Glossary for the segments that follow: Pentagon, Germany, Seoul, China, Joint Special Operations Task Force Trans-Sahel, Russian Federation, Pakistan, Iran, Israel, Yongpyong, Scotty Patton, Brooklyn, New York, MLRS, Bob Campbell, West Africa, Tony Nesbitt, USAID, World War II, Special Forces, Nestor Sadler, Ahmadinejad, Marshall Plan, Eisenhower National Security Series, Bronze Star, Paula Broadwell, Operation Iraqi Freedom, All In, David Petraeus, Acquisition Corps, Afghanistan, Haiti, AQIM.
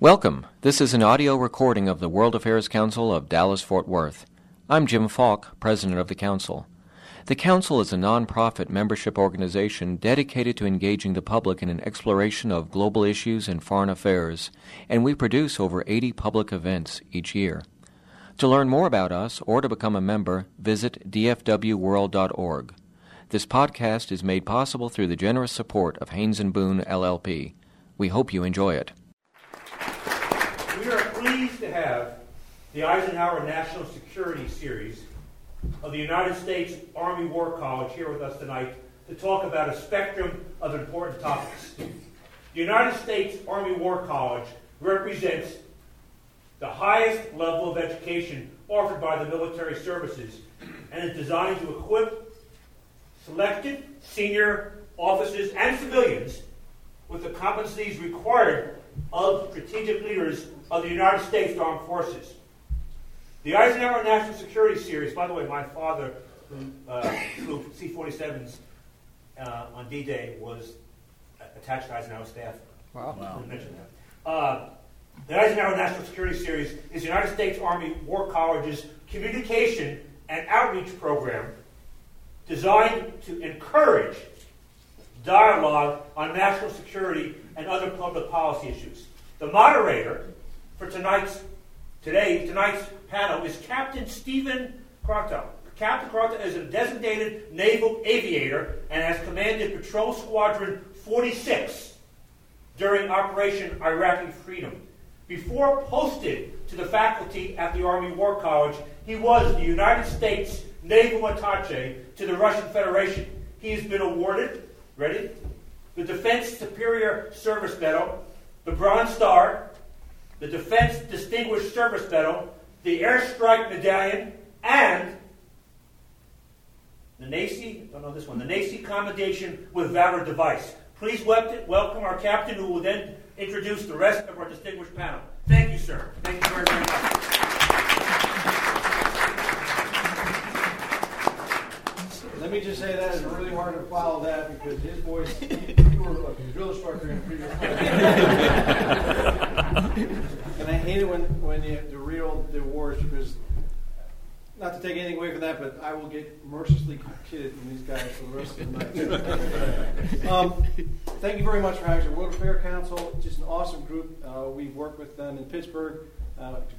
Welcome. This is an audio recording of the World Affairs Council of Dallas-Fort Worth. I'm Jim Falk, President of the Council. The Council is a nonprofit membership organization dedicated to engaging the public in an exploration of global issues and foreign affairs, and we produce over 80 public events each year. To learn more about us or to become a member, visit dfwworld.org. This podcast is made possible through the generous support of Haynes & Boone, LLP. We hope you enjoy it. We are pleased to have the Eisenhower National Security Series of the United States Army War College here with us tonight to talk about a spectrum of important topics. The United States Army War College represents the highest level of education offered by the military services and is designed to equip selected senior officers and civilians with the competencies required of strategic leaders of the United States Armed Forces. The Eisenhower National Security Series, by the way, my father, who flew C-47s on D-Day, was attached to Eisenhower staff. Wow. Mention that. The Eisenhower National Security Series is the United States Army War College's communication and outreach program designed to encourage dialogue on national security and other public policy issues. The moderator for tonight's panel is Captain Stephen Crotto. Captain Crotto is a designated naval aviator and has commanded Patrol Squadron 46 during Operation Iraqi Freedom. Before posted to the faculty at the Army War College, he was the United States Naval Attaché to the Russian Federation. He has been awarded, ready, the Defense Superior Service Medal, the Bronze Star, the Defense Distinguished Service Medal, the Airstrike Medallion, and the NACI Commendation with Valor Device. Please welcome our captain, who will then introduce the rest of our distinguished panel. Thank you, sir. Thank you very, very much. Let me just say that it's really hard to follow that because his voice, you were a drill instructor in a previous class. And I hate it when you derail the awards because, not to take anything away from that, but I will get mercilessly kidded from these guys for the rest of the night. Thank you very much for having us. World Affairs Council, just an awesome group. We've worked with them in Pittsburgh.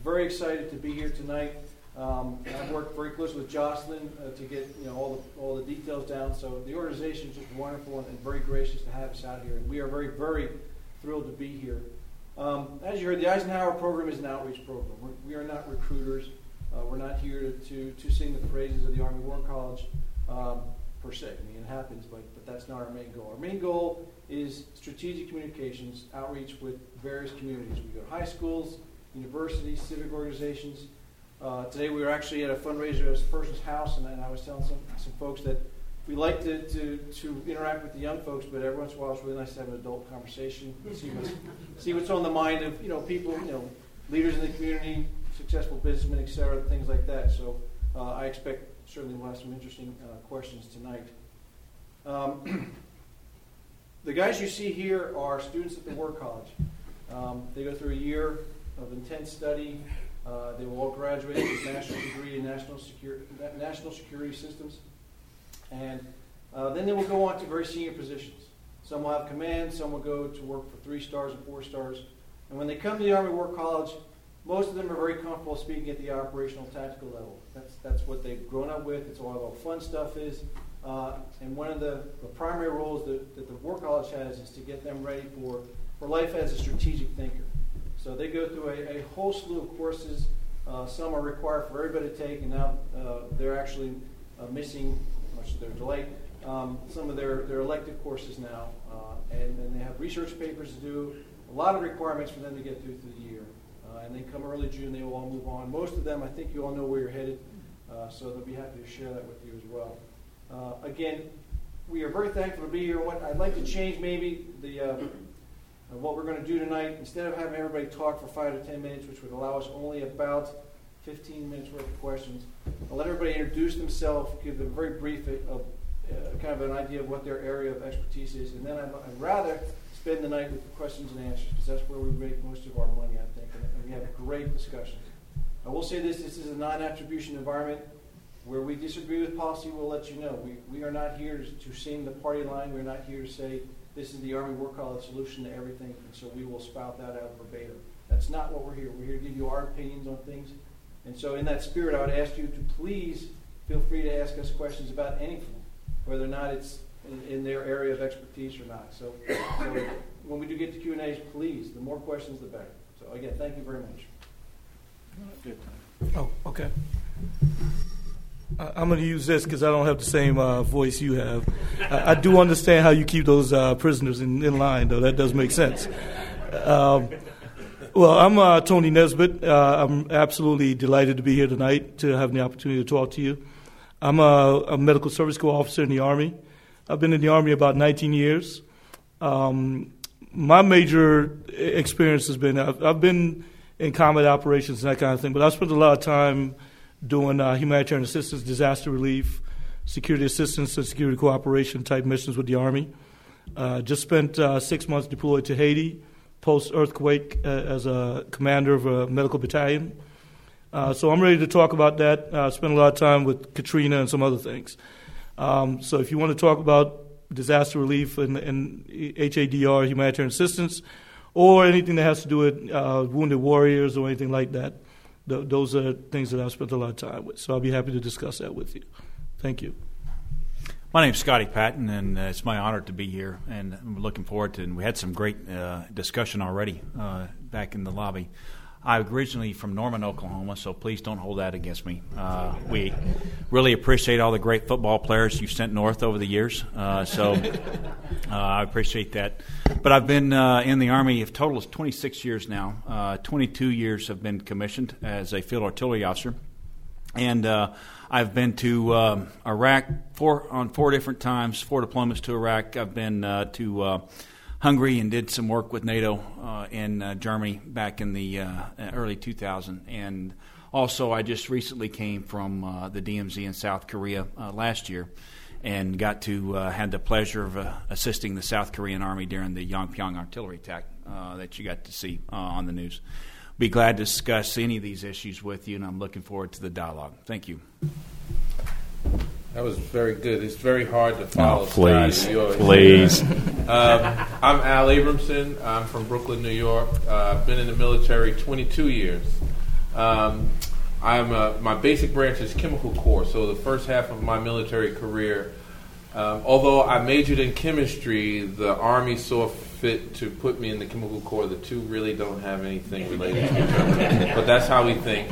Very excited to be here tonight. I've worked very closely with Jocelyn to get all the details down. So the organization is just wonderful and very gracious to have us out here. And we are very, very thrilled to be here. As you heard, the Eisenhower program is an outreach program. We are not recruiters. We're not here to sing the praises of the Army War College per se. I mean, it happens, but that's not our main goal. Our main goal is strategic communications, outreach with various communities. We go to high schools, universities, civic organizations. Today we were actually at a fundraiser at a person's house, and I was telling some folks that we like to interact with the young folks, but every once in a while it's really nice to have an adult conversation, see what's on the mind of people, leaders in the community, successful businessmen, et cetera, things like that. So I expect certainly we'll have some interesting questions tonight. The guys you see here are students at the War College. They go through a year of intense study. They will all graduate with a master's degree in national security systems. And then they will go on to very senior positions. Some will have command, some will go to work for 3 stars and 4 stars. And when they come to the Army War College, most of them are very comfortable speaking at the operational tactical level. That's what they've grown up with. It's all the fun stuff is. And one of the primary roles that the War College has is to get them ready for life as a strategic thinker. So they go through a whole slew of courses. Some are required for everybody to take, and now they're actually missing, much to their delight, some of their elective courses now. And they have research papers to do, a lot of requirements for them to get through the year. And then come early June, they will all move on. Most of them, I think you all know where you're headed, so they'll be happy to share that with you as well. Again, we are very thankful to be here. What I'd like to change maybe what we're going to do tonight, instead of having everybody talk for 5 to 10 minutes, which would allow us only about 15 minutes worth of questions, I'll let everybody introduce themselves, give them a very brief kind of an idea of what their area of expertise is, and then I'd rather spend the night with questions and answers, because that's where we make most of our money. great discussion. I will say this, this is a non-attribution environment. Where we disagree with policy, we'll let you know. We are not here to sing the party line. We're not here to say, this is the Army War College solution to everything, and so we will spout that out verbatim. That's not what we're here. We're here to give you our opinions on things. And so in that spirit, I would ask you to please feel free to ask us questions about anything, whether or not it's in their area of expertise or not. So when we do get to Q&As, please, the more questions, the better. So again, thank you very much. Good. Oh, okay. I'm going to use this because I don't have the same voice you have. I do understand how you keep those prisoners in line, though. That does make sense. Well, I'm Tony Nesbitt. I'm absolutely delighted to be here tonight to have the opportunity to talk to you. I'm a medical service corps officer in the Army. I've been in the Army about 19 years. My major experience has been I've been in combat operations and that kind of thing, but I spent a lot of time doing humanitarian assistance, disaster relief, security assistance, and security cooperation type missions with the Army. Just spent 6 months deployed to Haiti post-earthquake as a commander of a medical battalion. So I'm ready to talk about that. Spent a lot of time with Katrina and some other things. So if you want to talk about disaster relief and HADR, humanitarian assistance, or anything that has to do with wounded warriors or anything like that, those are things that I've spent a lot of time with, so I'll be happy to discuss that with you. Thank you. My name's Scotty Patton, and it's my honor to be here, and I'm looking forward to it. And we had some great discussion already back in the lobby. I'm originally from Norman, Oklahoma, so please don't hold that against me. We really appreciate all the great football players you've sent north over the years, so I appreciate that. But I've been in the Army a total of 26 years now. 22 years have been commissioned as a field artillery officer, and I've been to Iraq on four different times, four deployments to Iraq. I've been to Hungary and did some work with NATO in Germany back in the early 2000s. And also I just recently came from the DMZ in South Korea last year and got to had the pleasure of assisting the South Korean Army during the Yongpyong artillery attack that you got to see on the news. Be glad to discuss any of these issues with you, and I'm looking forward to the dialogue. Thank you. That was very good. It's very hard to follow. Oh, please, please. I'm Al Abramson. I'm from Brooklyn, New York. I've been in the military 22 years. My basic branch is Chemical Corps, so the first half of my military career, although I majored in chemistry, the Army saw fit to put me in the Chemical Corps. The two really don't have anything related to each other, but that's how we think.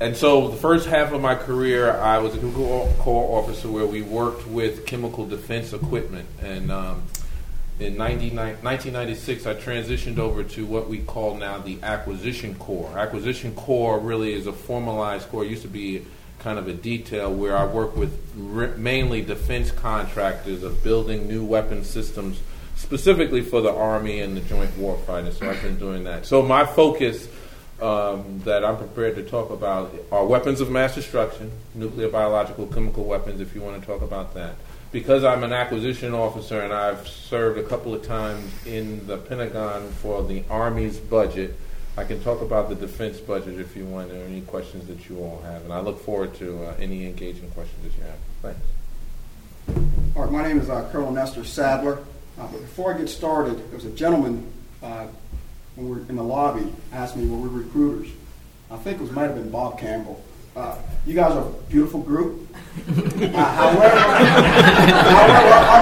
And so the first half of my career, I was a Chemical Corps officer where we worked with chemical defense equipment. And in 1996, I transitioned over to what we call now the Acquisition Corps. Acquisition Corps really is a formalized corps. It used to be kind of a detail where I worked with mainly defense contractors of building new weapon systems specifically for the Army and the Joint Warfighter. So I've been doing that. So my focus that I'm prepared to talk about are weapons of mass destruction, nuclear, biological, chemical weapons, if you want to talk about that. Because I'm an acquisition officer and I've served a couple of times in the Pentagon for the Army's budget, I can talk about the defense budget if you want, or any questions that you all have. And I look forward to any engaging questions that you have. Thanks. All right, my name is Colonel Nestor Sadler. But before I get started, there was a gentleman when we were in the lobby, asked me, were we recruiters? I think it might have been Bob Campbell. You guys are a beautiful group. However,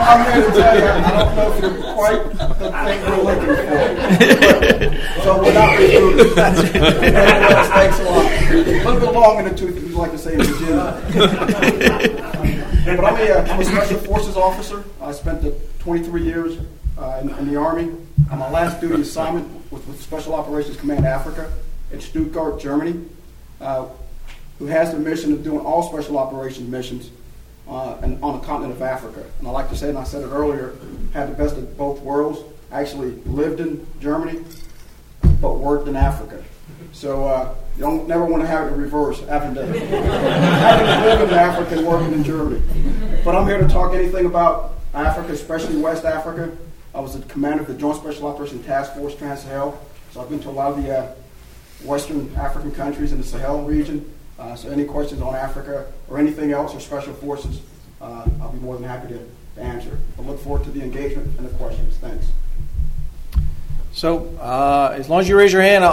I'm here to tell you, I don't know if you're quite the thing we're looking for. So we're not recruiters. Thanks a lot. A little bit long in the tooth, if you'd like to say in Virginia. But I'm a Special Forces officer. I spent 23 years in the Army. My last duty assignment was with Special Operations Command Africa in Stuttgart, Germany, who has the mission of doing all special operations missions and on the continent of Africa. And I like to say, and I said it earlier, had the best of both worlds. Actually lived in Germany, but worked in Africa. So you don't never want to have it in reverse, having to live in Africa and working in Germany. But I'm here to talk anything about Africa, especially West Africa. I was the commander of the Joint Special Operations Task Force Trans-Sahel, So I've been to a lot of the Western African countries in the Sahel region. So any questions on Africa or anything else or special forces, I'll be more than happy to answer. I look forward to the engagement and the questions. Thanks. So as long as you raise your hand,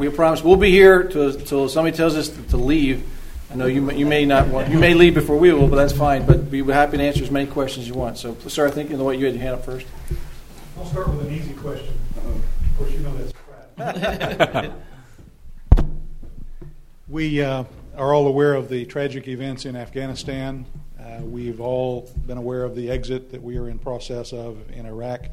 we promise we'll be here till somebody tells us to leave. I know you may leave before we will, but that's fine. But we'll be happy to answer as many questions as you want. So start thinking the way you had your hand up first. I'll start with an easy question. Of course, you know that's crap. We are all aware of the tragic events in Afghanistan. We've all been aware of the exit that we are in process of in Iraq.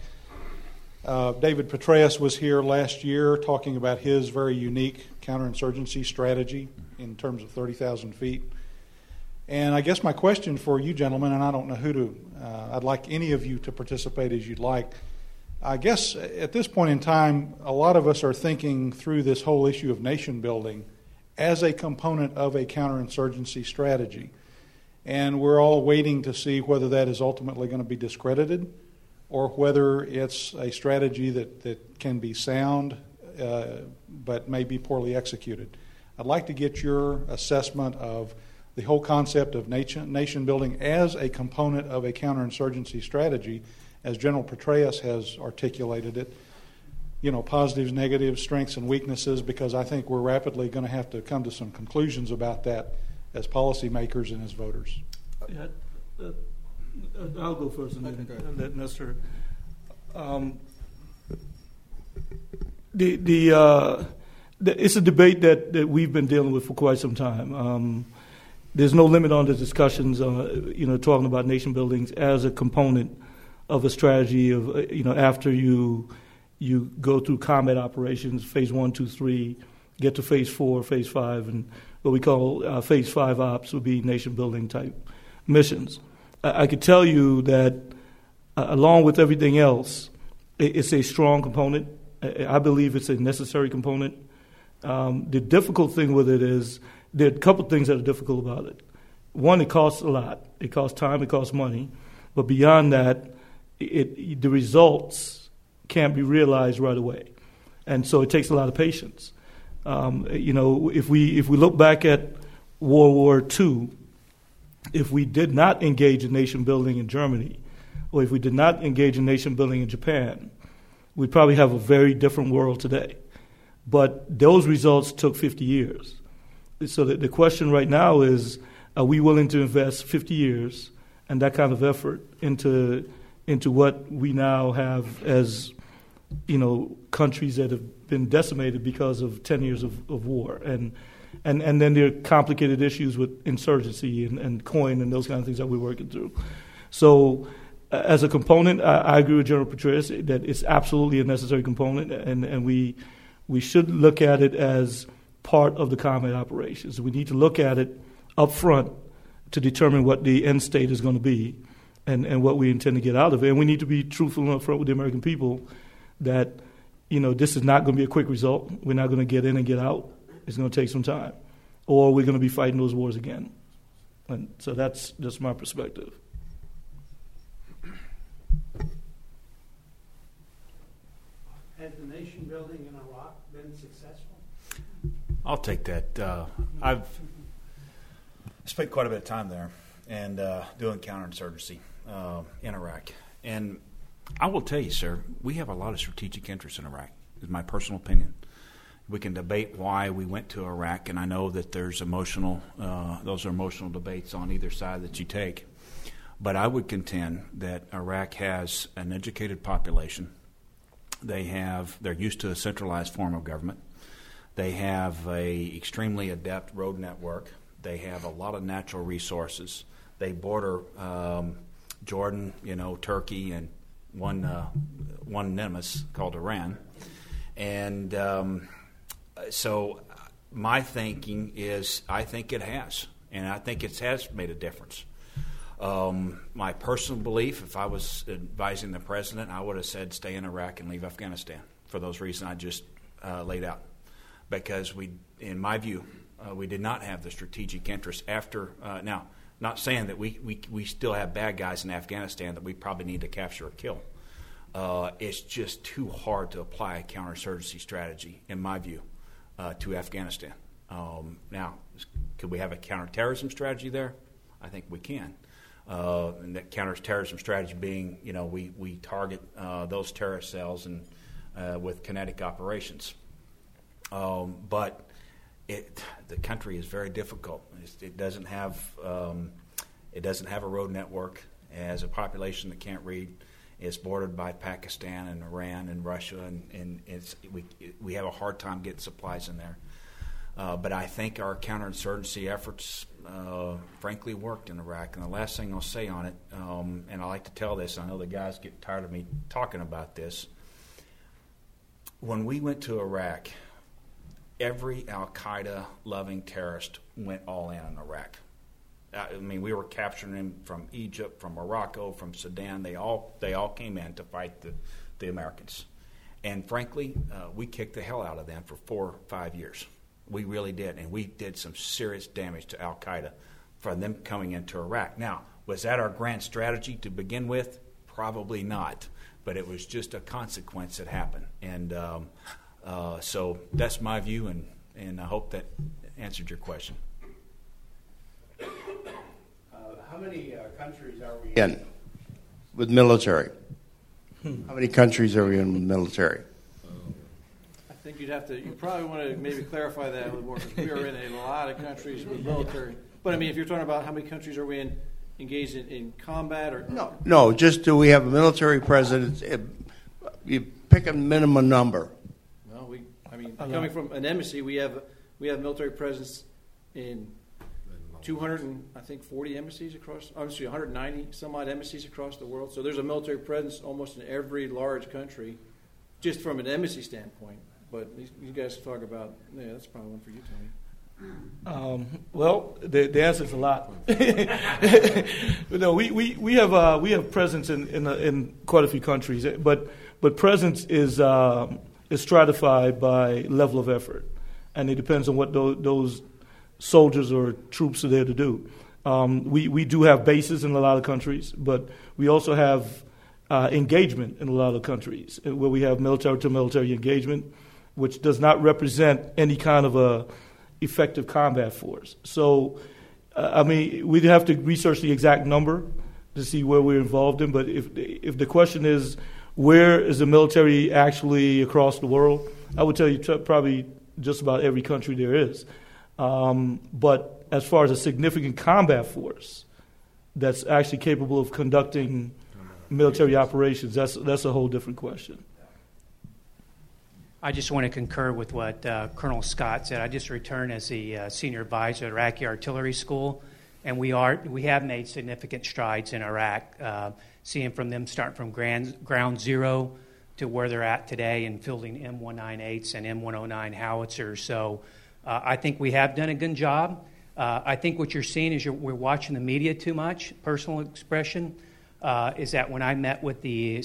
David Petraeus was here last year talking about his very unique counterinsurgency strategy in terms of 30,000 feet. And I guess my question for you gentlemen, and I don't know who to, I'd like any of you to participate as you'd like. I guess at this point in time, a lot of us are thinking through this whole issue of nation building as a component of a counterinsurgency strategy. And we're all waiting to see whether that is ultimately going to be discredited or whether it's a strategy that can be sound but may be poorly executed. I'd like to get your assessment of the whole concept of nation building as a component of a counterinsurgency strategy, as General Petraeus has articulated it. You know, positives, negatives, strengths, and weaknesses, because I think we're rapidly going to have to come to some conclusions about that as policymakers and as voters. Yeah, I'll go first and let Nestor. It's a debate that we've been dealing with for quite some time. There's no limit on the discussions, talking about nation buildings as a component of a strategy of, after you go through combat operations, phase 1, 2, 3, get to phase 4, phase 5, and what we call phase 5 ops would be nation-building type missions. I could tell you that along with everything else, it's a strong component. I believe it's a necessary component. The difficult thing with it is there are a couple things that are difficult about it. One, it costs a lot. It costs time, it costs money. But beyond that, the results can't be realized right away, and so it takes a lot of patience. If we look back at World War II, if we did not engage in nation building in Germany, or if we did not engage in nation building in Japan, we'd probably have a very different world today. But those results took 50 years. So the question right now is: are we willing to invest 50 years and that kind of effort into what we now have as countries that have been decimated because of 10 years of war. And then there are complicated issues with insurgency and coin and those kind of things that we're working through. So as a component, I agree with General Petraeus that it's absolutely a necessary component, and we should look at it as part of the combat operations. We need to look at it up front to determine what the end state is going to be and what we intend to get out of it. And we need to be truthful and upfront with the American people that, this is not going to be a quick result. We're not going to get in and get out. It's going to take some time. Or we're going to be fighting those wars again. And so that's just my perspective. Has the nation building in Iraq been successful? I'll take that. I've spent quite a bit of time there and doing counterinsurgency in Iraq. And I will tell you, sir, we have a lot of strategic interests in Iraq, is my personal opinion. We can debate why we went to Iraq, and I know that there's those are emotional debates on either side that you take. But I would contend that Iraq has an educated population. They're used to a centralized form of government. They have a extremely adept road network. They have a lot of natural resources. They border Jordan, Turkey, and one nemesis called Iran. And so my thinking is I think it has, and I think it has made a difference. My personal belief, if I was advising the president, I would have said stay in Iraq and leave Afghanistan for those reasons I just laid out. Because in my view, we did not have the strategic interest after now. Not saying that we still have bad guys in Afghanistan that we probably need to capture or kill. It's just too hard to apply a counterinsurgency strategy, in my view, to Afghanistan. Now, could we have a counterterrorism strategy there? I think we can. And that counterterrorism strategy being, you know, we target those terrorist cells and with kinetic operations. But the country is very difficult. It doesn't have a road network. It has a population that can't read. It's bordered by Pakistan and Iran and Russia, and we have a hard time getting supplies in there. But I think our counterinsurgency efforts, frankly, worked in Iraq. And the last thing I'll say on it, and I like to tell this, I know the guys get tired of me talking about this. When we went to Iraq, every al-Qaeda-loving terrorist went all in Iraq. I mean, we were capturing them from Egypt, from Morocco, from Sudan. They all came in to fight the Americans. And frankly, we kicked the hell out of them for 4 or 5 years. We really did, and we did some serious damage to al-Qaeda from them coming into Iraq. Now, was that our grand strategy to begin with? Probably not, but it was just a consequence that happened. And so that's my view, and I hope that answered your question. How many countries are we in with military? How many countries are we in with military? I think you probably want to maybe clarify that a little more, because we are in a lot of countries with military. But I mean, if you're talking about how many countries are we in engaged in combat or no, just do we have a military presence? You pick a minimum number. No, coming from an embassy, we have military presence in 240 embassies across. Obviously, 190 some odd embassies across the world. So there's a military presence almost in every large country, just from an embassy standpoint. But you guys talk about, yeah, that's probably one for you, Tony. Well, the answer is a lot. No, we have presence in quite a few countries, but presence is stratified by level of effort, and it depends on what those soldiers or troops are there to do. We do have bases in a lot of countries, but we also have engagement in a lot of countries where we have military to military engagement, which does not represent any kind of a effective combat force. So, we'd have to research the exact number to see where we're involved in. But if the question is, where is the military actually across the world, I would tell you probably just about every country there is. But as far as a significant combat force that's actually capable of conducting military operations, that's a whole different question. I just want to concur with what Colonel Scott said. I just returned as the senior advisor at Iraqi Artillery School, and we have made significant strides in Iraq, seeing from them starting from ground zero to where they're at today and fielding M198s and M109 howitzers. So I think we have done a good job. I think what you're seeing is we're watching the media too much, personal expression. Is that when I met with the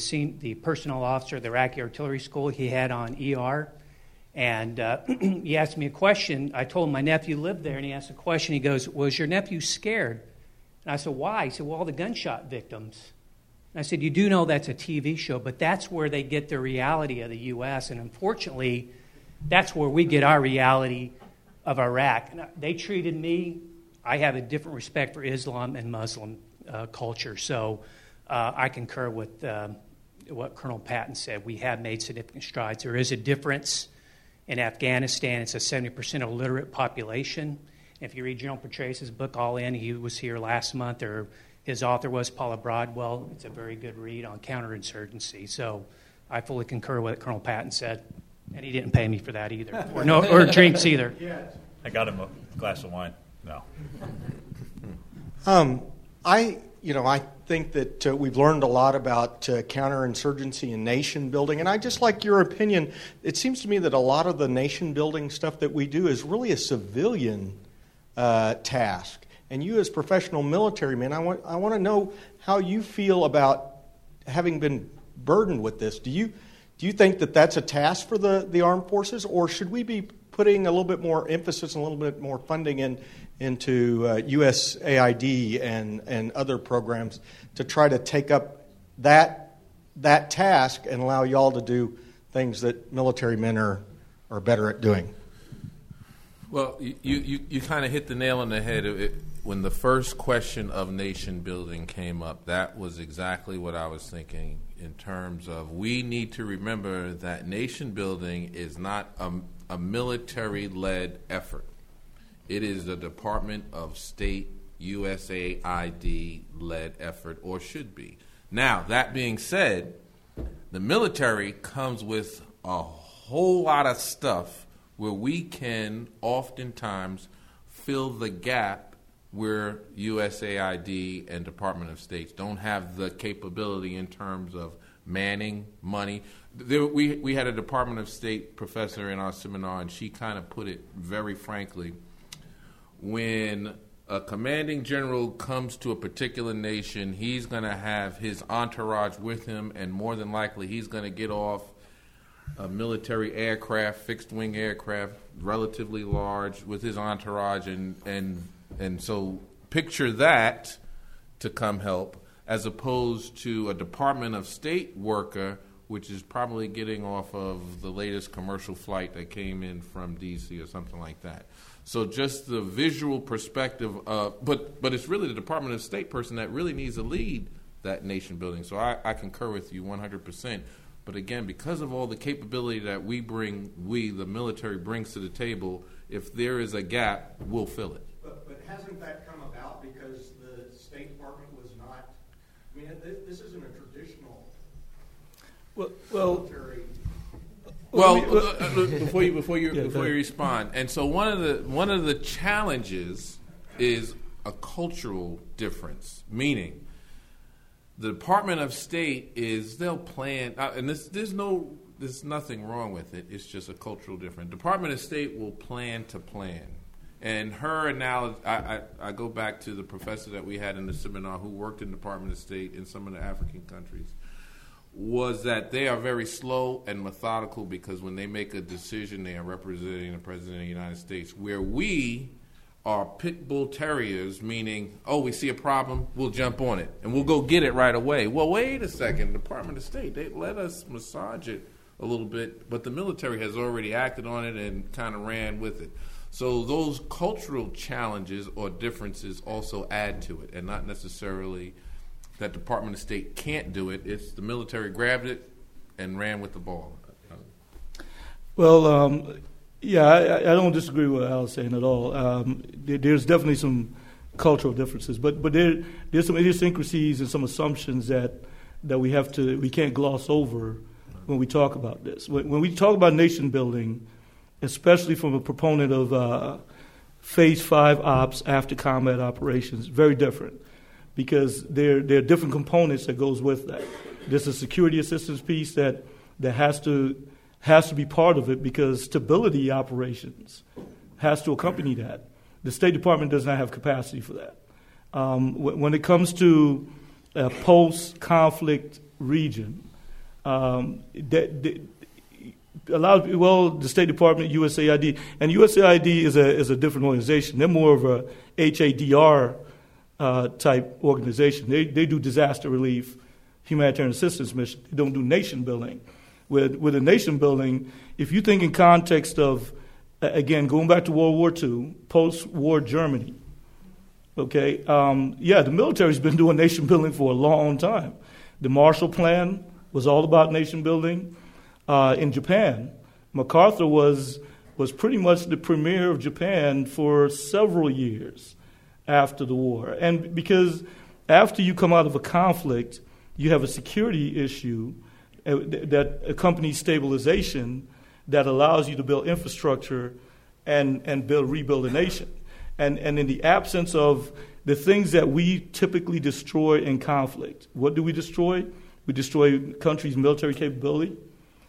personnel officer of the Iraqi Artillery School, he had on ER, and he asked me a question. I told him my nephew lived there, and he asked a question. He goes, "Was your nephew scared?" And I said, "Why?" He said, "Well, all the gunshot victims." And I said, "You do know that's a TV show, but that's where they get the reality of the U.S., and unfortunately, that's where we get our reality of Iraq." And they treated me. I have a different respect for Islam and Muslim culture, so. I concur with what Colonel Patton said. We have made significant strides. There is a difference in Afghanistan. It's a 70% illiterate population. If you read General Petraeus' book, All In, he was here last month, or his author was Paula Broadwell. It's a very good read on counterinsurgency. So I fully concur with what Colonel Patton said, and he didn't pay me for that either, or drinks either. Yes. I got him a glass of wine. No. I think that we've learned a lot about counterinsurgency and nation building, and I just like your opinion. It seems to me that a lot of the nation building stuff that we do is really a civilian task. And you, as professional military men, I want to know how you feel about having been burdened with this. Do you think that that's a task for the armed forces, or should we be putting a little bit more emphasis and a little bit more funding into USAID and other programs to try to take up that that task and allow y'all to do things that military men are better at doing? Well, you kind of hit the nail on the head. When the first question of nation building came up, that was exactly what I was thinking in terms of we need to remember that nation building is not a military-led effort. It is the Department of State, USAID-led effort, or should be. Now, that being said, the military comes with a whole lot of stuff where we can oftentimes fill the gap where USAID and Department of States don't have the capability in terms of manning, money. We had a Department of State professor in our seminar, and she kind of put it very frankly. When a commanding general comes to a particular nation, he's going to have his entourage with him, and more than likely he's going to get off a military aircraft, fixed-wing aircraft, relatively large, with his entourage, and so picture that to come help, as opposed to a Department of State worker, which is probably getting off of the latest commercial flight that came in from D.C. or something like that. So just the visual perspective of, but it's really the Department of State person that really needs to lead that nation building. So I concur with you 100%. But again, because of all the capability that we bring, the military, brings to the table, if there is a gap, we'll fill it. But hasn't that come about because the State Department was not, I mean, this isn't a traditional military. Before you respond, and so one of the challenges is a cultural difference. Meaning, the Department of State they'll plan, and there's nothing wrong with it. It's just a cultural difference. Department of State will plan to plan, and her analogy. I go back to the professor that we had in the seminar who worked in the Department of State in some of the African countries. Was that they are very slow and methodical because when they make a decision, they are representing the President of the United States, where we are pit bull terriers, meaning, we see a problem, we'll jump on it, and we'll go get it right away. Well, wait a second, Department of State, they let us massage it a little bit, but the military has already acted on it and kind of ran with it. So those cultural challenges or differences also add to it and not necessarily that Department of State can't do it. It's the military grabbed it and ran with the ball. Well, I don't disagree with what Al is saying at all. There's definitely some cultural differences, but there's some idiosyncrasies and some assumptions that we can't gloss over when we talk about this. When we talk about nation building, especially from a proponent of Phase 5 ops after combat operations, very different. Because there are different components that goes with that. There's a security assistance piece that has to be part of it because stability operations has to accompany that. The State Department does not have capacity for that. When it comes to a post-conflict region, the State Department, USAID, and USAID is a different organization. They're more of a HADR type organization. They do disaster relief, humanitarian assistance mission. They don't do nation building. With a nation building, if you think in context of, again, going back to World War II, post-war Germany, okay, the military's been doing nation building for a long time. The Marshall Plan was all about nation building. In Japan, MacArthur was pretty much the premier of Japan for several years after the war. And because after you come out of a conflict, you have a security issue that accompanies stabilization that allows you to build infrastructure and rebuild a nation. And in the absence of the things that we typically destroy in conflict, what do we destroy? We destroy countries' military capability.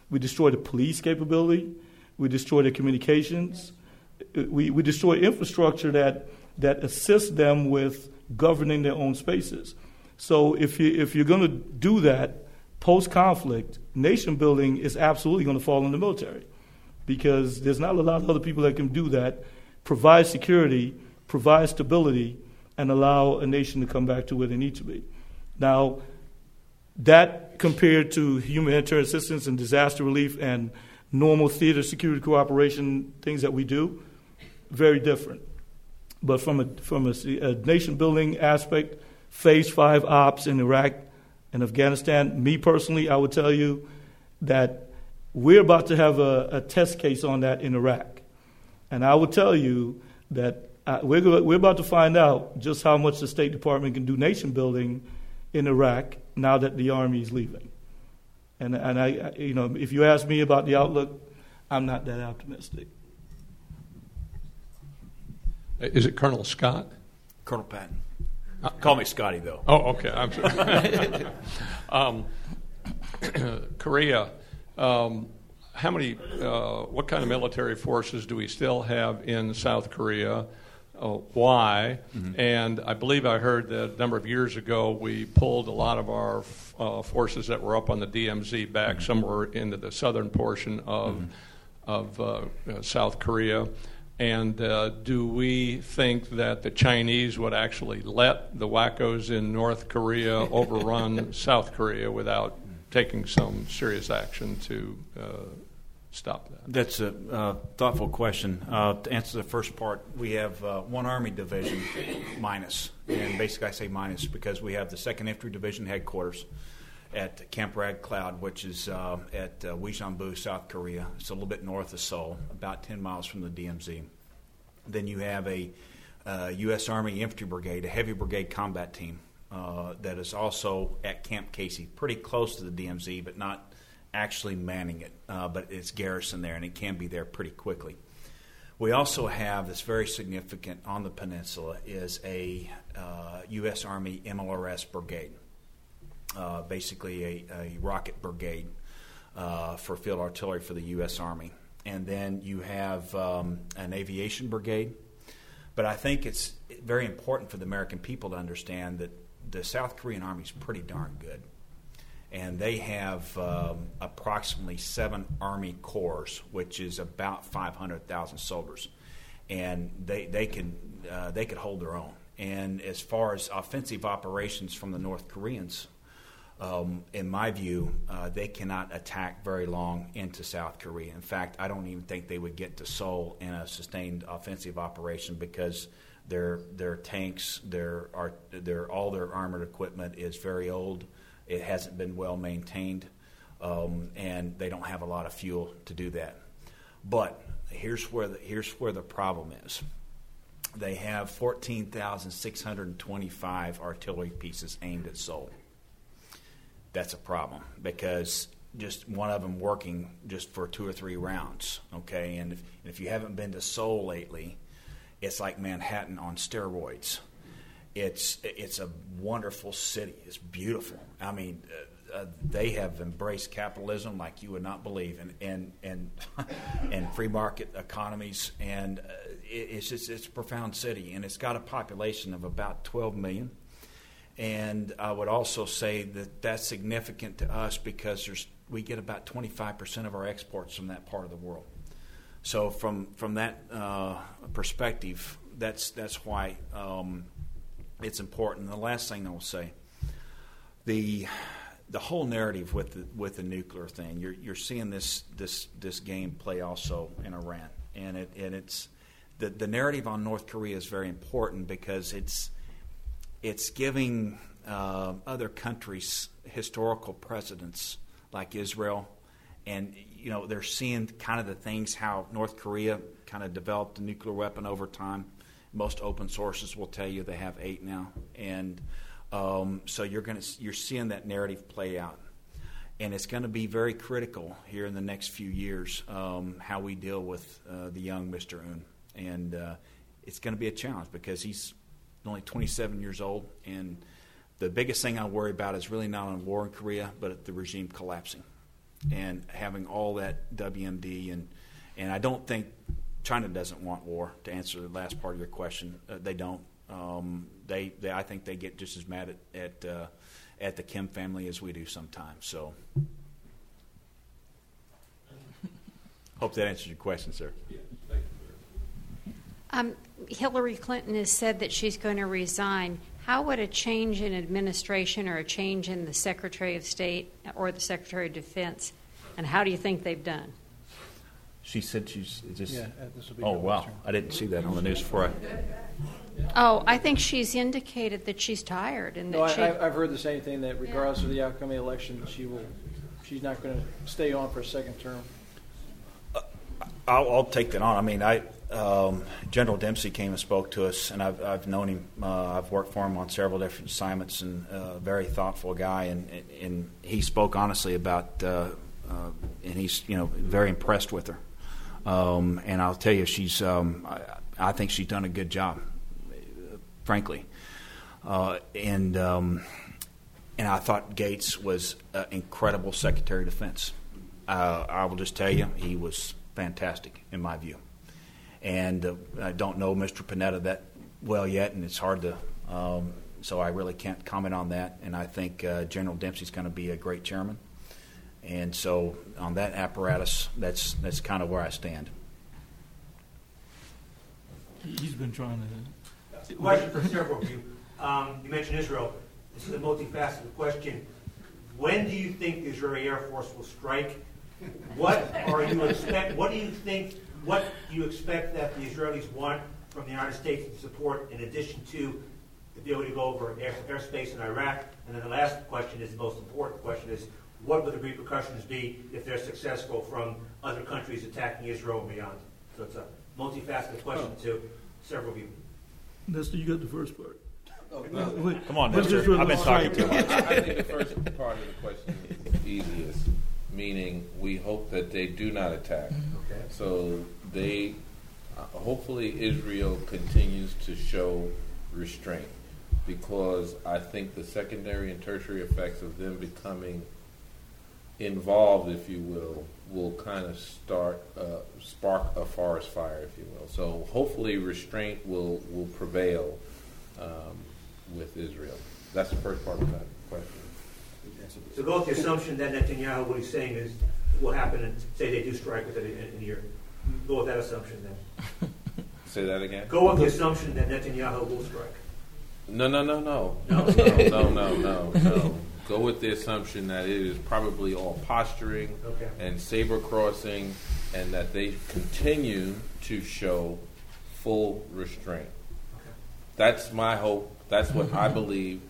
We destroy the police capability. We destroy their communications. We destroy infrastructure that assists them with governing their own spaces. So if you're going to do that post-conflict, nation building is absolutely going to fall on the military because there's not a lot of other people that can do that, provide security, provide stability, and allow a nation to come back to where they need to be. Now, That compared to humanitarian assistance and disaster relief and normal theater security cooperation, things that we do, very different. But from a nation-building aspect, Phase 5 ops in Iraq and Afghanistan, me personally, I would tell you that we're about to have a test case on that in Iraq. And I would tell you that we're about to find out just how much the State Department can do nation-building in Iraq now that the Army is leaving. And I, you know, if you ask me about the outlook, I'm not that optimistic. Is it Colonel Scott? Colonel Patton. Call me Scotty, though. Oh, okay. I'm sorry. Korea. How many? What kind of military forces do we still have in South Korea? Why? Mm-hmm. And I believe I heard that a number of years ago we pulled a lot of our forces that were up on the DMZ back somewhere into the southern portion of South Korea. And do we think that the Chinese would actually let the wackos in North Korea overrun South Korea without taking some serious action to stop that? That's a thoughtful question. To answer the first part, we have one Army division minus. And basically I say minus because we have the 2nd Infantry Division headquarters at Camp Rad Cloud, which is at Weisanbu, South Korea. It's a little bit north of Seoul, about 10 miles from the DMZ. Then you have a U.S. Army Infantry Brigade, a heavy brigade combat team that is also at Camp Casey, pretty close to the DMZ, but not actually manning it. But it's garrisoned there, and it can be there pretty quickly. We also have, that's very significant on the peninsula, is a U.S. Army MLRS Brigade. Basically a rocket brigade for field artillery for the U.S. Army. And then you have an aviation brigade. But I think it's very important for the American people to understand that the South Korean Army is pretty darn good. And they have approximately 7 Army Corps, which is about 500,000 soldiers. And they could hold their own. And as far as offensive operations from the North Koreans, in my view, they cannot attack very long into South Korea. In fact, I don't even think they would get to Seoul in a sustained offensive operation because their tanks, all their armored equipment is very old. It hasn't been well maintained, and they don't have a lot of fuel to do that. But here's where the problem is. They have 14,625 artillery pieces aimed at Seoul. That's a problem because just one of them working just for 2 or 3 rounds, okay? And if you haven't been to Seoul lately, it's like Manhattan on steroids. It's a wonderful city. It's beautiful. I mean, they have embraced capitalism like you would not believe, and free market economies, and it's a profound city, and it's got a population of about 12 million. And I would also say that that's significant to us because we get about 25% of our exports from that part of the world. So from that perspective, that's why it's important. And the last thing I'll say, the whole narrative with the nuclear thing, you're seeing this game play also in Iran, and it's the narrative on North Korea is very important because it's giving other countries historical precedents like Israel. And, you know, they're seeing kind of the things, how North Korea kind of developed a nuclear weapon over time. Most open sources will tell you they have 8 now. And so you're seeing that narrative play out. And it's going to be very critical here in the next few years how we deal with the young Mr. Un. And it's going to be a challenge because he's only 27 years old, and the biggest thing I worry about is really not on war in Korea, but the regime collapsing and having all that WMD. And I don't think China doesn't want war, to answer the last part of your question. They don't. I think they get just as mad at the Kim family as we do sometimes. So hope that answers your question, sir. Yeah, thank you. Hillary Clinton has said that she's going to resign. How would a change in administration or a change in the Secretary of State or the Secretary of Defense, and how do you think they've done? She said she's just, oh, wow, I didn't see that on the news before. Oh, I think she's indicated that she's tired. And that I've heard the same thing, that regardless of the outcome of the election, she's not going to stay on for a second term. I'll take that on. I mean, General Dempsey came and spoke to us, and I've known him. I've worked for him on several different assignments, and a very thoughtful guy. And he spoke honestly about, and he's very impressed with her. And I'll tell you, she's. I think she's done a good job, frankly. And I thought Gates was an incredible Secretary of Defense. I will just tell you, he was fantastic in my view. And I don't know Mr. Panetta that well yet, and it's hard to so I really can't comment on that. And I think General Dempsey's going to be a great chairman. And so on that apparatus, that's kind of where I stand. He's been trying to... Question for several of you. You mentioned Israel. This is a multifaceted question. When do you think the Israeli Air Force will strike? What do you expect that the Israelis want from the United States in support, in addition to the ability to go over airspace in Iraq? And then the last question is the most important question is, what would the repercussions be if they're successful from other countries attacking Israel and beyond? So it's a multifaceted question to several of you. Nestor, you got the first part. Oh, no. Come on, Nestor. I've been talking too much. I think the first part of the question is the easiest, meaning we hope that they do not attack. Okay. So they, hopefully Israel continues to show restraint, because I think the secondary and tertiary effects of them becoming involved, if you will kind of start spark a forest fire, if you will. So hopefully restraint will prevail with Israel. That's the first part of that question. So go with the assumption that Netanyahu, what he's saying is, will happen, and say they do strike within a year. Go with that assumption then. Say that again? Go with the assumption that Netanyahu will strike. No. Go with the assumption that it is probably all posturing and saber crossing, and that they continue to show full restraint. Okay. That's my hope. That's what I believe.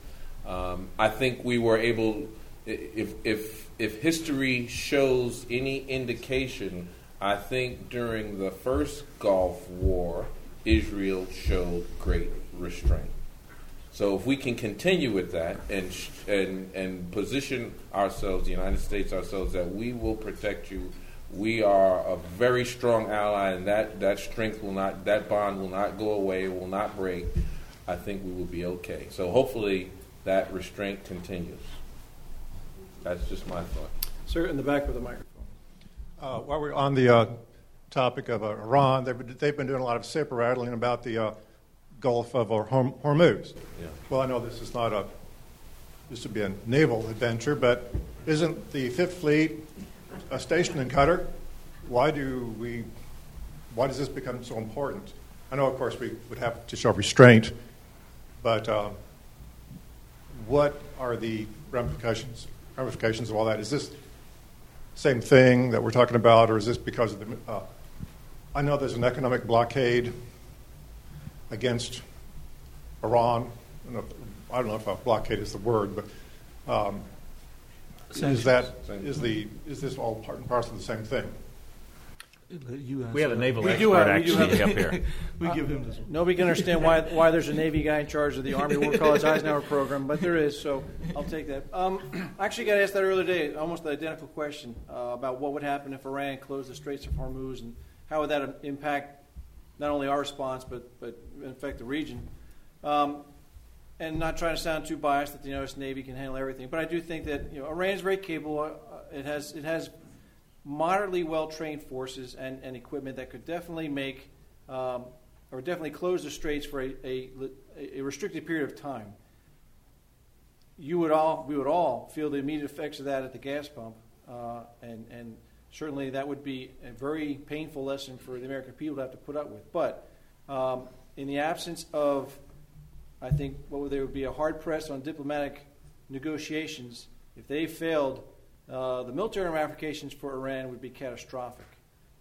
I think we were able, if history shows any indication, I think during the first Gulf War, Israel showed great restraint. So if we can continue with that and position ourselves, the United States ourselves, that we will protect you, we are a very strong ally, and that strength will not, that bond will not go away, will not break, I think we will be okay. So hopefully that restraint continues. That's just my thought. Sir, in the back of the microphone. While we're on the topic of Iran, they've been doing a lot of saber rattling about the Gulf of Hormuz. Yeah. Well, I know this is not this would be a naval adventure, but isn't the Fifth Fleet stationed in Qatar? Why does this become so important? I know, of course, we would have to show restraint, but what are the ramifications of all that? Is this same thing that we're talking about, or is this because of the... I know there's an economic blockade against Iran. I don't know if a blockade is the word, but is this all part and parcel of the same thing? We have a naval expert actually up here. We give him this one. Nobody can understand why there's a Navy guy in charge of the Army War College Eisenhower program, but there is, so I'll take that. I actually got asked that earlier today, almost the identical question about what would happen if Iran closed the Straits of Hormuz, and how would that impact not only our response but in effect the region. And not trying to sound too biased that the U.S. Navy can handle everything, but I do think that Iran is very capable. It has moderately well-trained forces and equipment that could definitely make or definitely close the straits for a restricted period of time. We would all feel the immediate effects of that at the gas pump, and certainly that would be a very painful lesson for the American people to have to put up with. But in the absence of I think they would be a hard press on diplomatic negotiations. If they failed, the military ramifications for Iran would be catastrophic,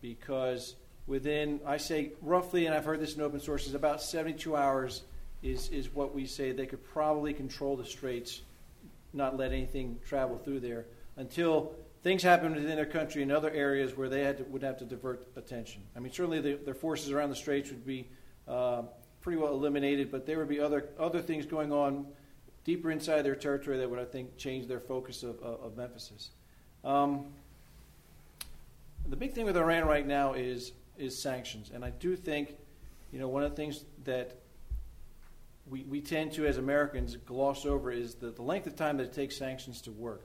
because within, I say roughly, and I've heard this in open sources, about 72 hours is what we say they could probably control the straits, not let anything travel through there, until things happened within their country in other areas where they would have to divert attention. I mean, certainly their forces around the straits would be pretty well eliminated, but there would be other things going on deeper inside their territory that would, I think, change their focus of emphasis. The big thing with Iran right now is sanctions. And I do think, one of the things that we tend to, as Americans, gloss over is the length of time that it takes sanctions to work.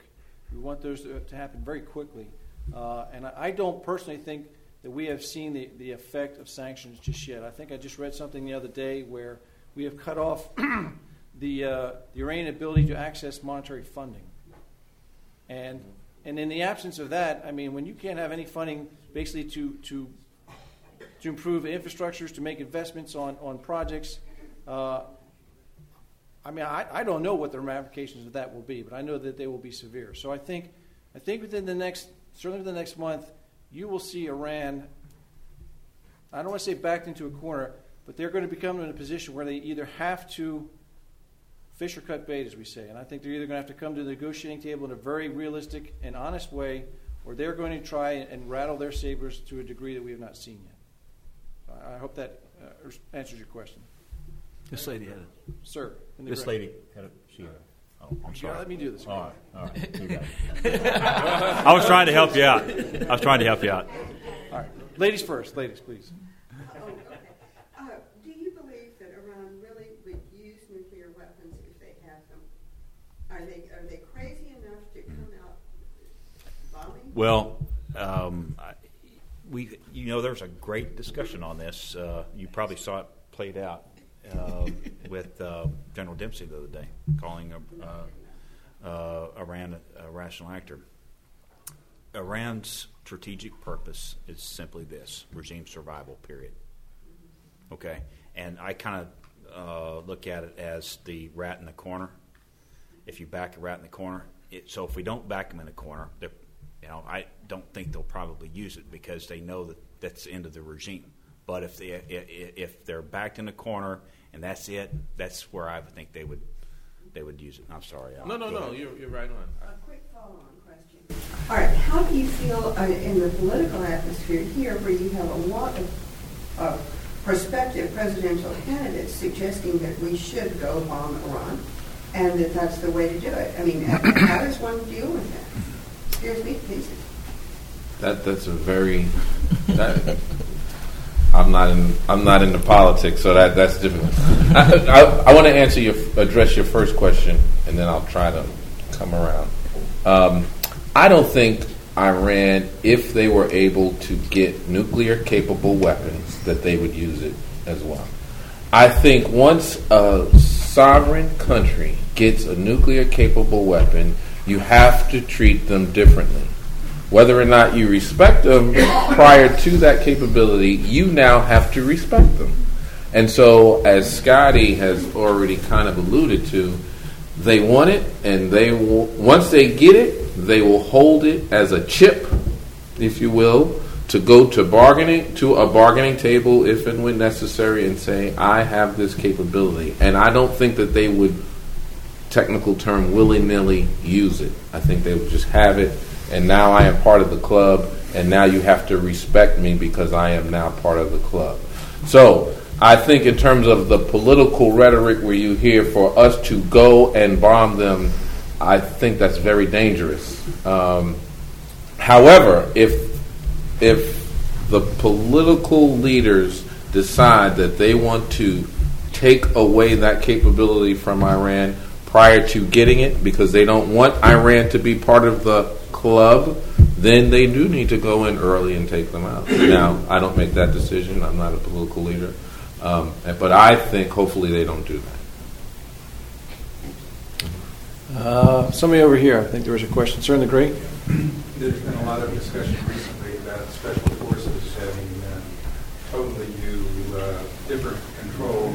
We want those to happen very quickly. And I don't personally think that we have seen the effect of sanctions just yet. I think I just read something the other day where we have cut off the Iranian ability to access monetary funding. And in the absence of that, I mean, when you can't have any funding basically to improve infrastructures, to make investments on projects, I don't know what the ramifications of that will be, but I know that they will be severe. So I think within the next month, you will see Iran, I don't want to say backed into a corner, but they're going to become in a position where they either have to fish or cut bait, as we say. And I think they're either going to have to come to the negotiating table in a very realistic and honest way, or they're going to try and rattle their sabers to a degree that we have not seen yet. I hope that answers your question. This lady had it. Sir. This lady had it. She had it. Oh, I'm sorry. Yeah, let me do this. All right. You got it. I was trying to help you out. All right. Ladies first. Ladies, please. Oh, okay. Do you believe that Iran really would use nuclear weapons if they have them? Are they crazy enough to come out bombing? Well, there's a great discussion on this. You probably saw it played out. With General Dempsey the other day, calling Iran a rational actor. Iran's strategic purpose is simply this: regime survival, period. Okay? And I kind of look at it as the rat in the corner. If you back a rat in the corner, if we don't back them in the corner, I don't think they'll probably use it, because they know that that's the end of the regime. But if they're backed in the corner and that's it, that's where I think they would use it. I'm sorry. No. You're right on. A quick follow-on question. All right. How do you feel in the political atmosphere here, where you have a lot of prospective presidential candidates suggesting that we should go bomb Iran, and that that's the way to do it? I mean, how does one deal with that? Excuse me, please. I'm not into politics, so that's different. I want to address your first question, and then I'll try to come around. I don't think Iran, if they were able to get nuclear-capable weapons, that they would use it as well. I think once a sovereign country gets a nuclear-capable weapon, you have to treat them differently. Whether or not you respect them prior to that capability, you now have to respect them. And so, as Scotty has already kind of alluded to, they want it, and they will, once they get it, they will hold it as a chip, if you will, to go to a bargaining table if and when necessary and say, I have this capability. And I don't think that they would, technical term, willy-nilly use it. I think they would just have it. And now I am part of the club, and now you have to respect me because I am now part of the club. So I think in terms of the political rhetoric where you hear for us to go and bomb them, I think that's very dangerous. However, if the political leaders decide that they want to take away that capability from Iran prior to getting it because they don't want Iran to be part of the club, then they do need to go in early and take them out. Now, I don't make that decision. I'm not a political leader. But I think hopefully they don't do that. Somebody over here, I think there was a question. Sir in the gray? There's been a lot of discussion recently about special forces having totally new different control,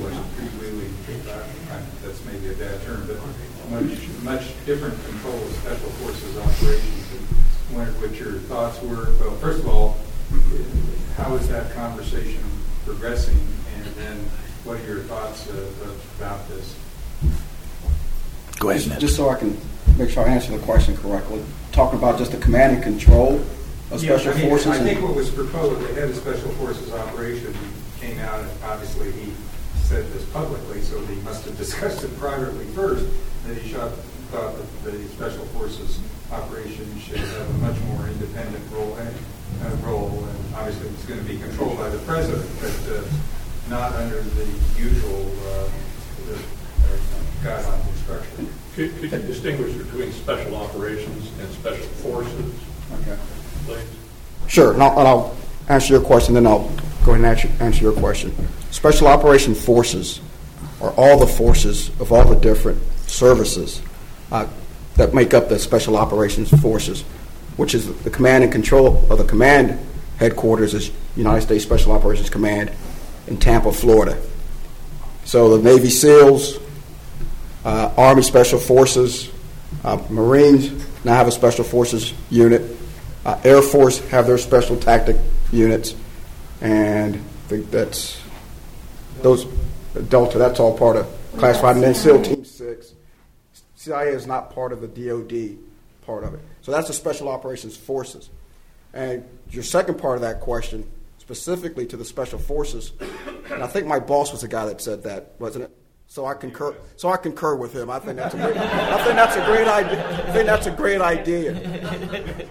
that's maybe a bad term, but much different control of Special Forces operations. I wondered what your thoughts were. Well, first of all, how is that conversation progressing, and then what are your thoughts about this? Go ahead, Matt. Just so I can make sure I answer the question correctly, talking about just the command and control of Special Forces? I think what was proposed, the head of Special Forces operation came out, and obviously he said this publicly, so he must have discussed it privately first, that he thought that the Special Forces operation should have a much more independent role, and obviously it's going to be controlled by the president, but not under the usual guidelines and structure. Could you distinguish between special operations and special forces? Okay. Please. Sure, and I'll answer your question, then I'll go ahead and answer your question. Special operation forces are all the forces of all the different services that make up the special operations forces, which is the command and control of the command headquarters is United States Special Operations Command in Tampa, Florida. So the Navy SEALs, Army Special Forces, Marines now have a Special Forces unit, Air Force have their Special Tactic units, and I think that's those Delta. That's all part of classified and then SEAL Team 6. CIA is not part of the DOD part of it. So that's the Special Operations Forces. And your second part of that question, specifically to the Special Forces, and I think my boss was the guy that said that, wasn't it? So I concur. So I concur with him. I think that's a great. I think that's a great idea.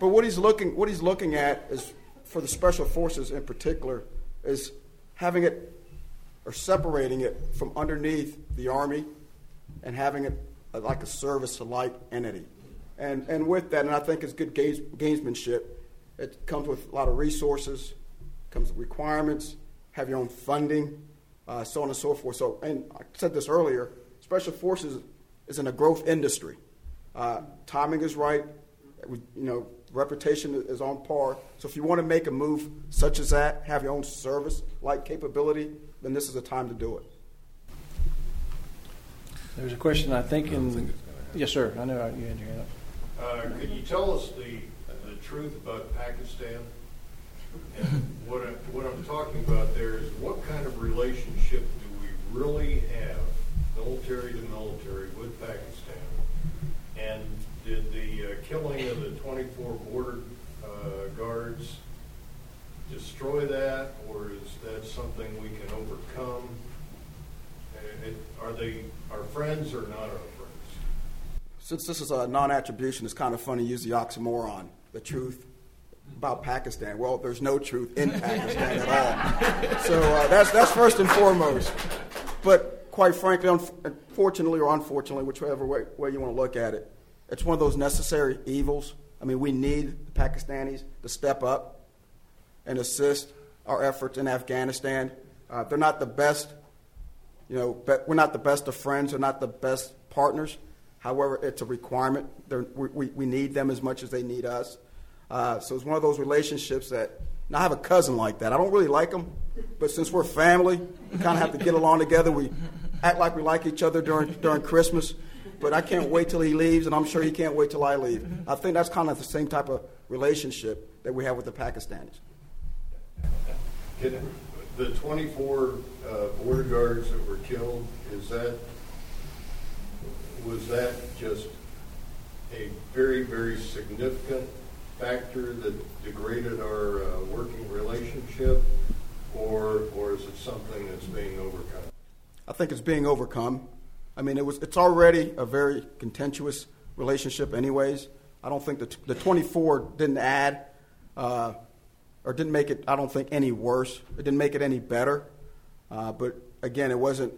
But what he's looking at is for the Special Forces in particular is having it or separating it from underneath the Army and having it like a service-alike entity. And with that, and I think it's good gamesmanship, it comes with a lot of resources, comes with requirements, have your own funding, so on and so forth. So, and I said this earlier, Special Forces is in a growth industry. Timing is right, reputation is on par. So if you want to make a move such as that, have your own service-like capability, then this is the time to do it. There's a question, I think, yes, sir. I know you had your hand up. Could you tell us the truth about Pakistan? And what I'm talking about there is what kind of relationship do we really have, military to military, with Pakistan? And did the killing of the 24 border guards destroy that, or is that something we can overcome? Are they our friends or not our friends? Since this is a non-attribution, it's kind of funny to use the oxymoron, the truth about Pakistan. Well, there's no truth in Pakistan at all. So that's first and foremost. But quite frankly, fortunately or unfortunately, whichever way you want to look at it, it's one of those necessary evils. I mean, we need the Pakistanis to step up and assist our efforts in Afghanistan. They're not the best, but we're not the best of friends. They're not the best partners. However, it's a requirement. We need them as much as they need us. So it's one of those relationships that, and I have a cousin like that. I don't really like him, but since we're family, we kind of have to get along together. We act like we like each other during Christmas, but I can't wait till he leaves, and I'm sure he can't wait till I leave. I think that's kind of the same type of relationship that we have with the Pakistanis. The 24 border guards that were killed, was that just a very, very significant factor that degraded our working relationship, or is it something that's being overcome? I think it's being overcome. I mean, it's already a very contentious relationship anyways. I don't think the 24 didn't add or didn't make it, I don't think, any worse. It didn't make it any better. But, again, it wasn't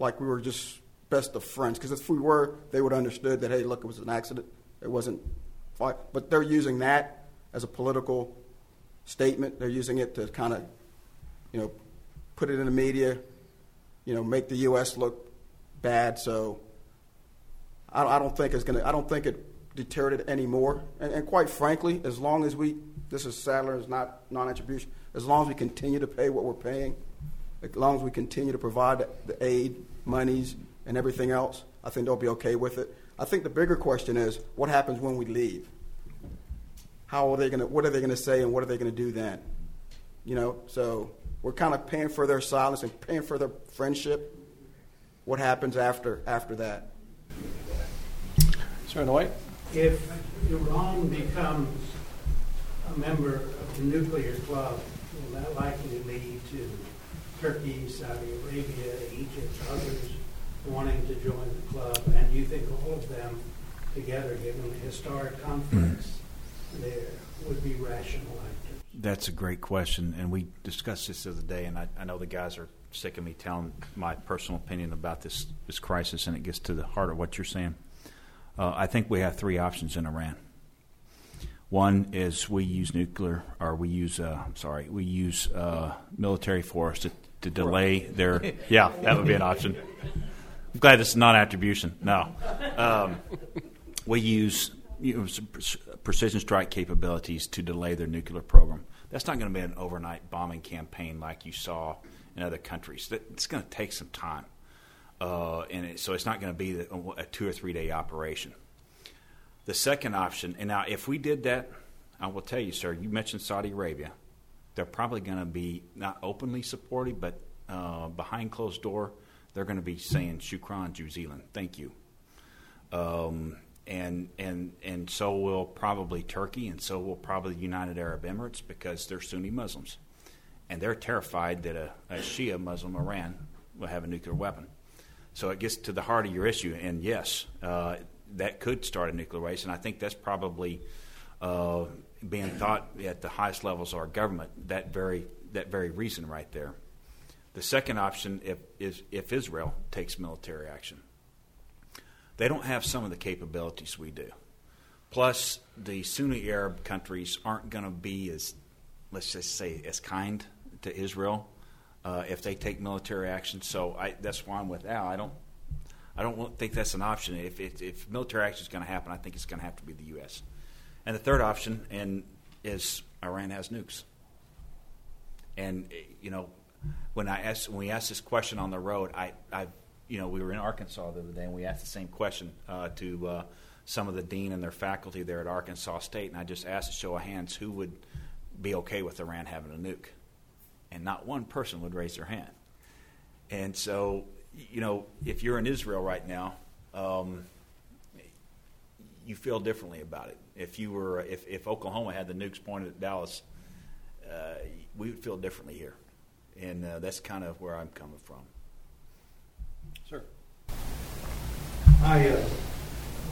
like we were just best of friends, because if we were, they would have understood that, hey, look, it was an accident. It wasn't fight. But they're using that as a political statement. They're using it to kind of, put it in the media, make the U.S. look bad. So I don't think I don't think it deteriorated anymore. And quite frankly, as long as this is Sadler, it's not non-attribution, as long as we continue to pay what we're paying, as long as we continue to provide the aid, monies, and everything else, I think they'll be okay with it. I think the bigger question is, what happens when we leave? How are they going to? What are they going to say, and what are they going to do then? You know, so we're kind of paying for their silence and paying for their friendship. What happens after that? Sir, White. If Iran becomes a member of the nuclear club, will that likely lead to Turkey, Saudi Arabia, Egypt, others wanting to join the club? And you think all of them together, given the historic conflicts there, would be rational actors? That's a great question, and we discussed this the other day, and I know the guys are sick of me telling my personal opinion about this crisis, and it gets to the heart of what you're saying. I think we have three options in Iran. One is we use military force to delay their – yeah, that would be an option. I'm glad this is not attribution. No. We use precision strike capabilities to delay their nuclear program. That's not going to be an overnight bombing campaign like you saw in other countries. It's going to take some time. So it's not going to be a 2 or 3 day operation. The second option, and now if we did that, I will tell you, sir, you mentioned Saudi Arabia. They're probably going to be not openly supportive, but behind closed door, they're going to be saying, shukran, Jew Zealand, thank you. And so will probably Turkey, and so will probably the United Arab Emirates, because they're Sunni Muslims. And they're terrified that a Shia Muslim Iran will have a nuclear weapon. So it gets to the heart of your issue, and yes, that could start a nuclear race, and I think that's probably being thought at the highest levels of our government, that very reason right there. The second option is if Israel takes military action. They don't have some of the capabilities we do. Plus, the Sunni Arab countries aren't going to be as, let's just say, as kind to Israel if they take military action, so that's why I'm with Al. I don't think that's an option. If military action is going to happen, I think it's going to have to be the U.S. And the third option is Iran has nukes. And you know, when we asked this question on the road, we were in Arkansas the other day, and we asked the same question to some of the dean and their faculty there at Arkansas State, and I just asked a show of hands who would be okay with Iran having a nuke. And not one person would raise their hand. And so, you know, if you're in Israel right now, you feel differently about it. If you were, if Oklahoma had the nukes pointed at Dallas, we would feel differently here. And that's kind of where I'm coming from. Sir.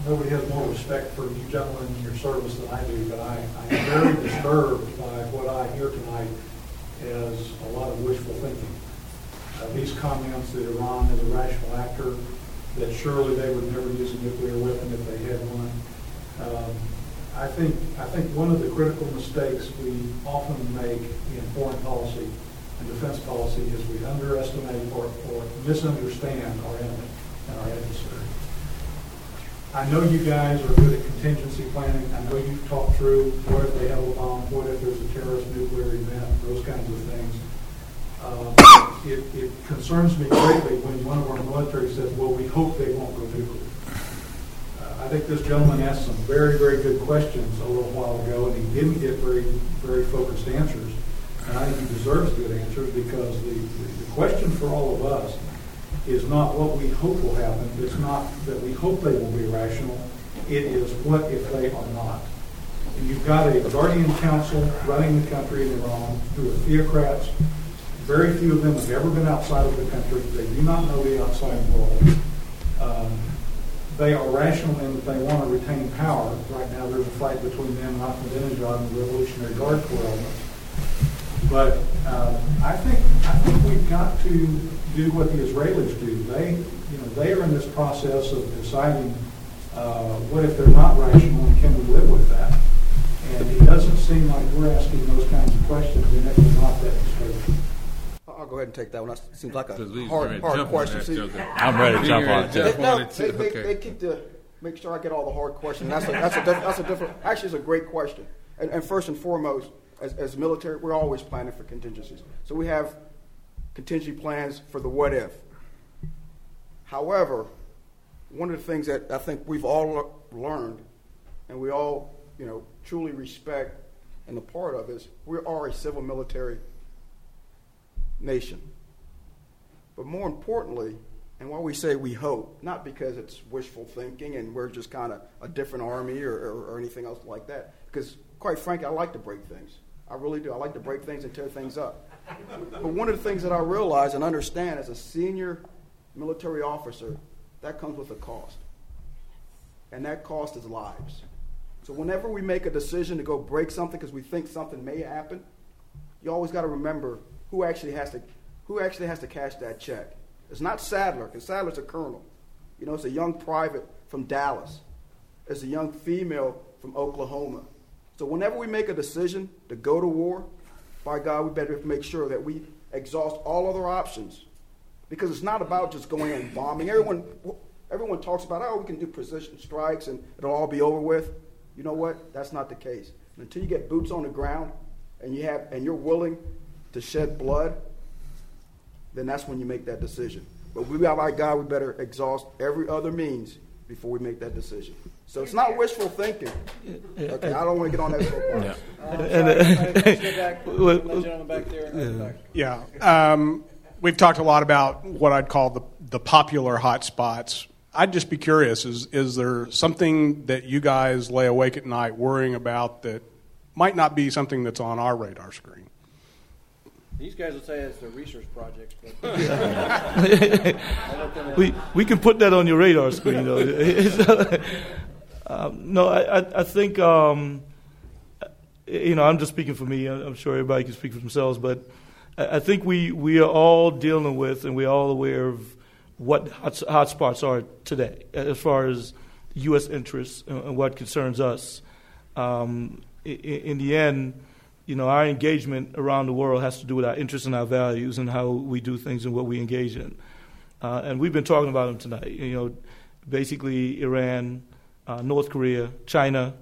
Nobody has more respect for you gentlemen and your service than I do, but I am very disturbed by what I hear tonight. Is a lot of wishful thinking. These comments that Iran is a rational actor, that surely they would never use a nuclear weapon if they had one. I think one of the critical mistakes we often make in foreign policy and defense policy is we underestimate or misunderstand our enemy and our adversary. I know you guys are good at contingency planning. I know you've talked through what if they have a bomb, what if there's a terrorist nuclear event, those kinds of things. It concerns me greatly when one of our military says, well, we hope they won't go nuclear. I think this gentleman asked some very, very good questions a little while ago, and he didn't get very, very focused answers. And I think he deserves good answers, because the question for all of us is not what we hope will happen. It's not that we hope they will be rational. It is what if they are not. And you've got a guardian council running the country in Iran who are theocrats. Very few of them have ever been outside of the country. They do not know the outside world. They are rational in that they want to retain power. Right now there's a fight between them and Ahmadinejad and the Revolutionary Guard Corps elements. But I think we've got to do what the Israelis do. They are in this process of deciding what if they're not rational and can we live with that. And it doesn't seem like we're asking those kinds of questions, and it was not that disturbing. I'll go ahead and take that one. That seems like a hard question. I'm ready to jump on it. They keep to make sure I get all the hard questions. That's a different. Actually, it's a great question. And first and foremost, as military, we're always planning for contingencies. So we have contingency plans for the what if. However, one of the things that I think we've all learned, and we all, truly respect and a part of, is we are a civil military nation. But more importantly, and why we say we hope, not because it's wishful thinking and we're just kind of a different army or anything else like that, because quite frankly, I like to break things. I really do. I like to break things and tear things up. But one of the things that I realize and understand as a senior military officer, that comes with a cost. And that cost is lives. So whenever we make a decision to go break something because we think something may happen, you always got to remember who actually has to cash that check. It's not Sadler, because Sadler's a colonel. It's a young private from Dallas. It's a young female from Oklahoma. So whenever we make a decision to go to war, by God, we better make sure that we exhaust all other options, because it's not about just going and bombing. Everyone talks about, we can do precision strikes and it'll all be over with. You know what? That's not the case. Until you get boots on the ground and you're willing to shed blood, then that's when you make that decision. But by God, we better exhaust every other means before we make that decision. So it's not wishful thinking. Okay, I don't want to get on that so far. Yeah. We've talked a lot about what I'd call the popular hot spots. I'd just be curious, is there something that you guys lay awake at night worrying about that might not be something that's on our radar screen? These guys will say it's the research projects. But we can put that on your radar screen, though. I think, I'm just speaking for me. I'm sure everybody can speak for themselves. But I think we are all dealing with and we're all aware of what hot spots are today as far as U.S. interests and what concerns us. In the end, our engagement around the world has to do with our interests and our values and how we do things and what we engage in. And we've been talking about them tonight. Basically Iran, North Korea, China,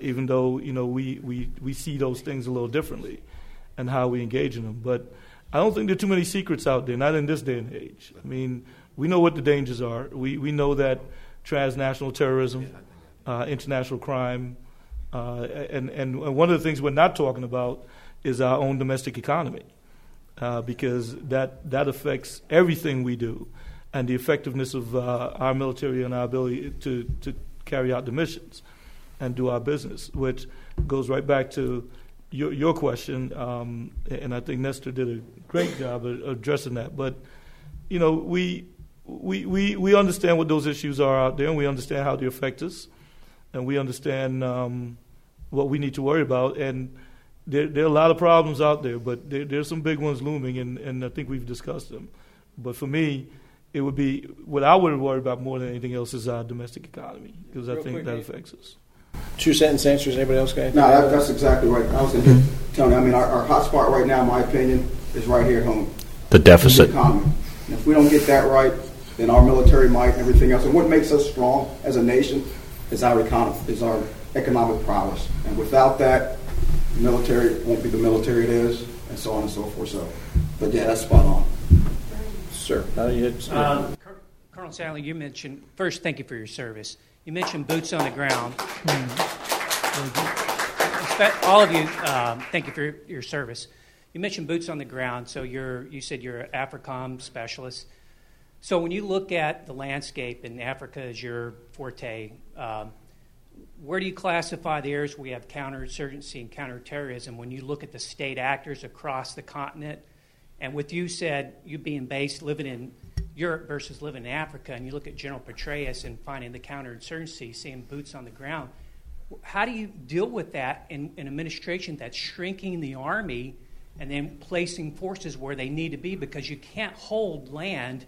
even though, we see those things a little differently and how we engage in them. But I don't think there are too many secrets out there, not in this day and age. I mean, we know what the dangers are. We know that transnational terrorism, international crime, and one of the things we're not talking about is our own domestic economy, because that affects everything we do and the effectiveness of our military and our ability to carry out the missions and do our business, which goes right back to your question, and I think Nestor did a great job of addressing that. But we understand what those issues are out there, and we understand how they affect us, and we understand what we need to worry about. And there are a lot of problems out there, but there's some big ones looming, and I think we've discussed them. But for me, it would be what I would worry about more than anything else is our domestic economy, because I think that affects us. 2-sentence answers. Anybody else got anything? No, that's exactly right. I was going to tell you, our hot spot right now, in my opinion, is right here at home. The deficit. The economy. And if we don't get that right, then our military might and everything else. And what makes us strong as a nation is our economic prowess. And without that, the military won't be the military it is, and so on and so forth. So, but yeah, that's spot on. Sir. Colonel Sadler, you mentioned, first, thank you for your service. You mentioned boots on the ground. Mm-hmm. All of you, thank you for your service. You mentioned boots on the ground, so you said you're an AFRICOM specialist. So when you look at the landscape and Africa as your forte, where do you classify the areas we have counterinsurgency and counterterrorism when you look at the state actors across the continent? And with you said you being based, living in Europe versus living in Africa, and you look at General Petraeus and finding the counterinsurgency, seeing boots on the ground, how do you deal with that in an administration that's shrinking the army and then placing forces where they need to be, because you can't hold land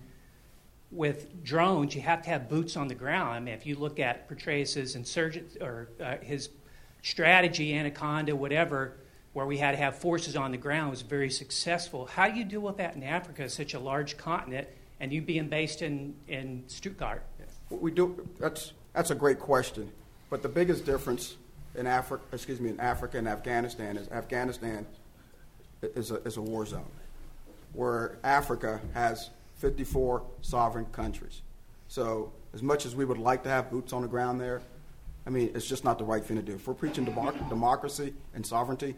with drones. You have to have boots on the ground. I mean, if you look at Petraeus's insurgent or his strategy, Anaconda, whatever, where we had to have forces on the ground, was very successful. How do you deal with that in Africa, such a large continent, and you being based in Stuttgart? We do. That's a great question. But the biggest difference in Africa and Afghanistan is Afghanistan is a war zone. where Africa has 54 sovereign countries. So as much as we would like to have boots on the ground there, I mean, it's just not the right thing to do. If we're preaching democracy and sovereignty,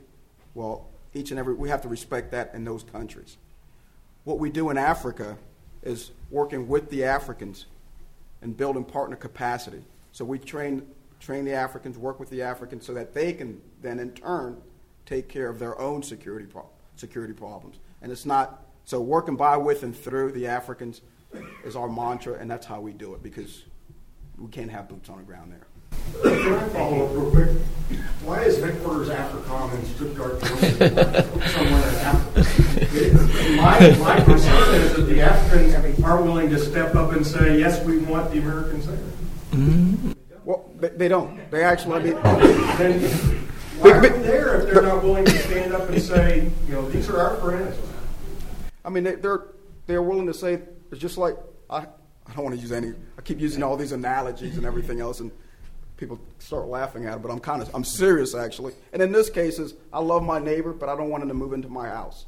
well, we have to respect that in those countries. What we do in Africa is working with the Africans and building partner capacity. So we train the Africans, work with the Africans so that they can then in turn take care of their own security problems. And it's not, so working by, with, and through the Africans is our mantra, and that's how we do it because we can't have boots on the ground there. Can I follow up real quick? Why is headquarters AFRICOM in Stuttgart somewhere in Africa? My concern is that the Africans are willing to step up and say, yes, we want the Americans there. Mm-hmm. Well, they don't. They actually... Then why are they there if they're not willing to stand up and say, you know, these are our friends? I mean, they're willing to say, it's just like, I don't want to use any... I keep using all these analogies and everything else, and people start laughing at it, but I'm serious, actually. And in this case, is I love my neighbor, but I don't want him to move into my house.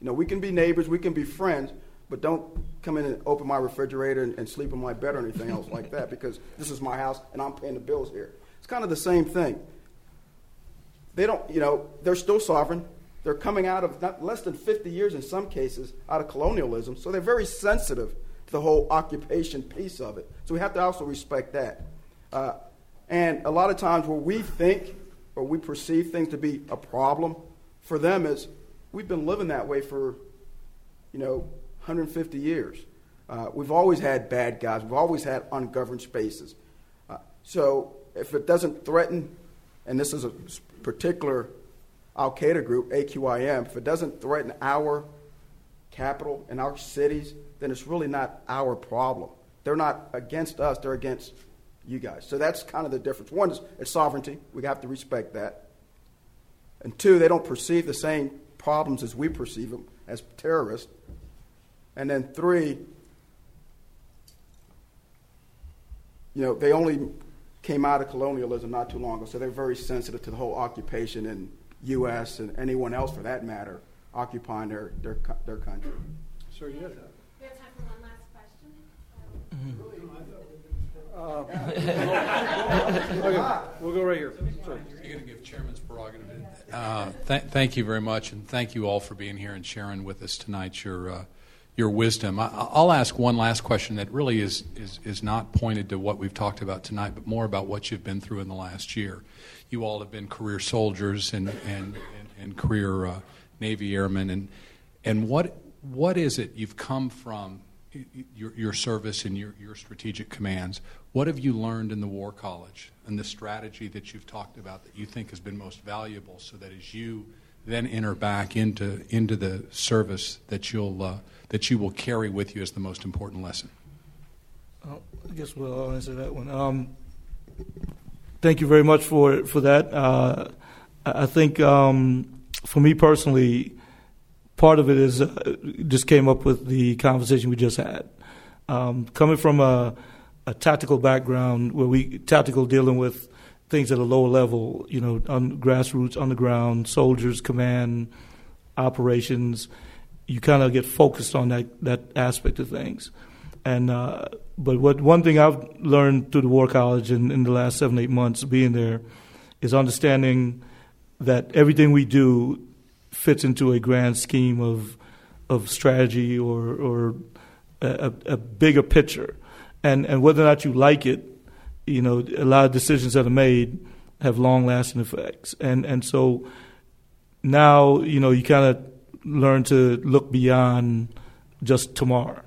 You know, we can be neighbors, we can be friends, but don't come in and open my refrigerator and sleep in my bed or anything else like that, because this is my house and I'm paying the bills here. It's kind of the same thing. They don't, you know, they're still sovereign. They're coming out of not less than 50 years in some cases out of colonialism, so they're very sensitive to the whole occupation piece of it. So we have to also respect that. And a lot of times where we think or we perceive things to be a problem for them is we've been living that way for, you know, 150 years. We've always had bad guys. We've always had ungoverned spaces. So if it doesn't threaten, and this is a particular al-Qaeda group, AQIM, if it doesn't threaten our capital and our cities, then it's really not our problem. They're not against us. They're against you guys. So that's kind of the difference. One is it's sovereignty. We have to respect that. And two, they don't perceive the same problems as we perceive them as terrorists. And then three, you know, they only came out of colonialism not too long ago, so they're very sensitive to the whole occupation in U.S. and anyone else, for that matter, occupying their country. Sure, you did. We have time for one last question. Mm-hmm. Okay, we'll go right here. Sorry. You're going to give chairman's prerogative. Thank you very much, and thank you all for being here and sharing with us tonight your wisdom. I'll ask one last question that really is not pointed to what we've talked about tonight, but more about what you've been through in the last year. You all have been career soldiers and career Navy airmen, and what is it you've come from? Your service and your strategic commands, what have you learned in the War College and the strategy that you've talked about that you think has been most valuable so that as you then enter back into the service that you will carry with you as the most important lesson? I guess I'll answer that one. Thank you very much for that. I think for me personally, part of it is just came up with the conversation we just had. Coming from a tactical background, dealing with things at a lower level, you know, on grassroots, underground, soldiers, command, operations, you kind of get focused on that aspect of things. And but one thing I've learned through the War College in the last 7-8 months being there is understanding that everything we do fits into a grand scheme of strategy or a bigger picture, and whether or not you like it, you know, a lot of decisions that are made have long lasting effects, and so now you know you kind of learn to look beyond just tomorrow,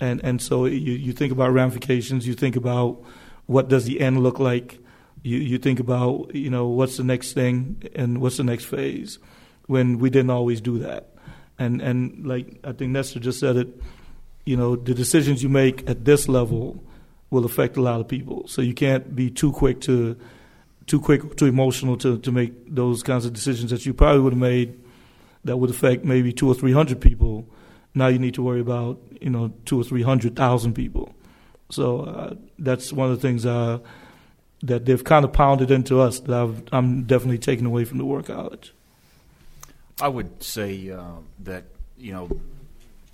and so you think about ramifications, you think about what does the end look like, you think about you know what's the next thing and what's the next phase. When we didn't always do that. And like I think Nestor just said it, you know, the decisions you make at this level will affect a lot of people. So you can't be too quick, too emotional to make those kinds of decisions that you probably would have made that would affect maybe 200 or 300 people. Now you need to worry about, you know, 200,000 or 300,000 people. So that's one of the things that they've kind of pounded into us that I'm definitely taking away from the War College. I would say that, you know,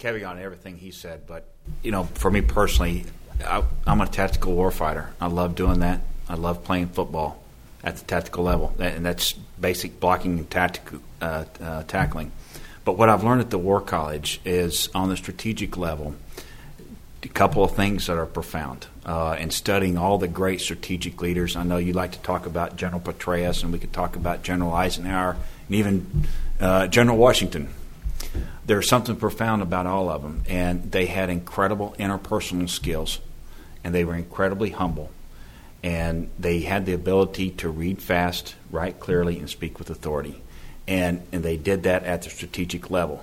caveat on everything he said, but, you know, for me personally, I'm a tactical warfighter. I love doing that. I love playing football at the tactical level, and that's basic blocking and tackling. But what I've learned at the War College is on the strategic level, a couple of things that are profound. And studying all the great strategic leaders. I know you like to talk about General Petraeus, and we could talk about General Eisenhower, and even General Washington. There's something profound about all of them, and they had incredible interpersonal skills, and they were incredibly humble, and they had the ability to read fast, write clearly, and speak with authority, and they did that at the strategic level.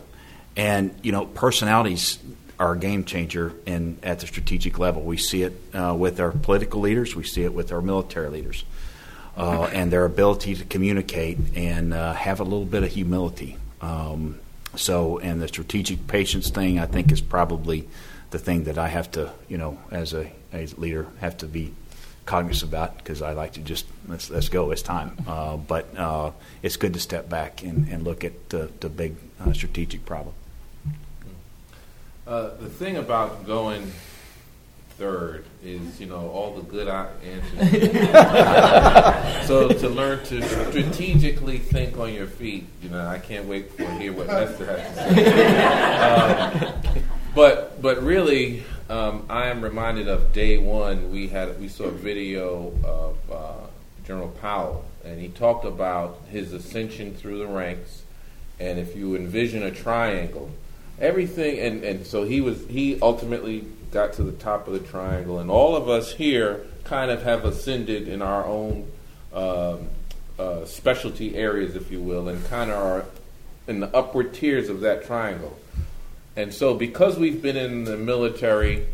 And, you know, personalities are a game changer at the strategic level. We see it with our political leaders. We see it with our military leaders, and their ability to communicate and have a little bit of humility. So, and the strategic patience thing, I think, is probably the thing that I have to, you know, as a leader, have to be cognizant about, because I like to just let's go, it's time. But it's good to step back and look at the big strategic problem. The thing about going third is, you know, all the good answers. So to learn to strategically think on your feet, you know, I can't wait to hear what Lester has to say. But really, I am reminded of day one. We saw a video of General Powell, and he talked about his ascension through the ranks. And if you envision a triangle, everything, and so he ultimately got to the top of the triangle, and all of us here kind of have ascended in our own specialty areas, if you will, and kind of are in the upward tiers of that triangle. And so because we've been in the military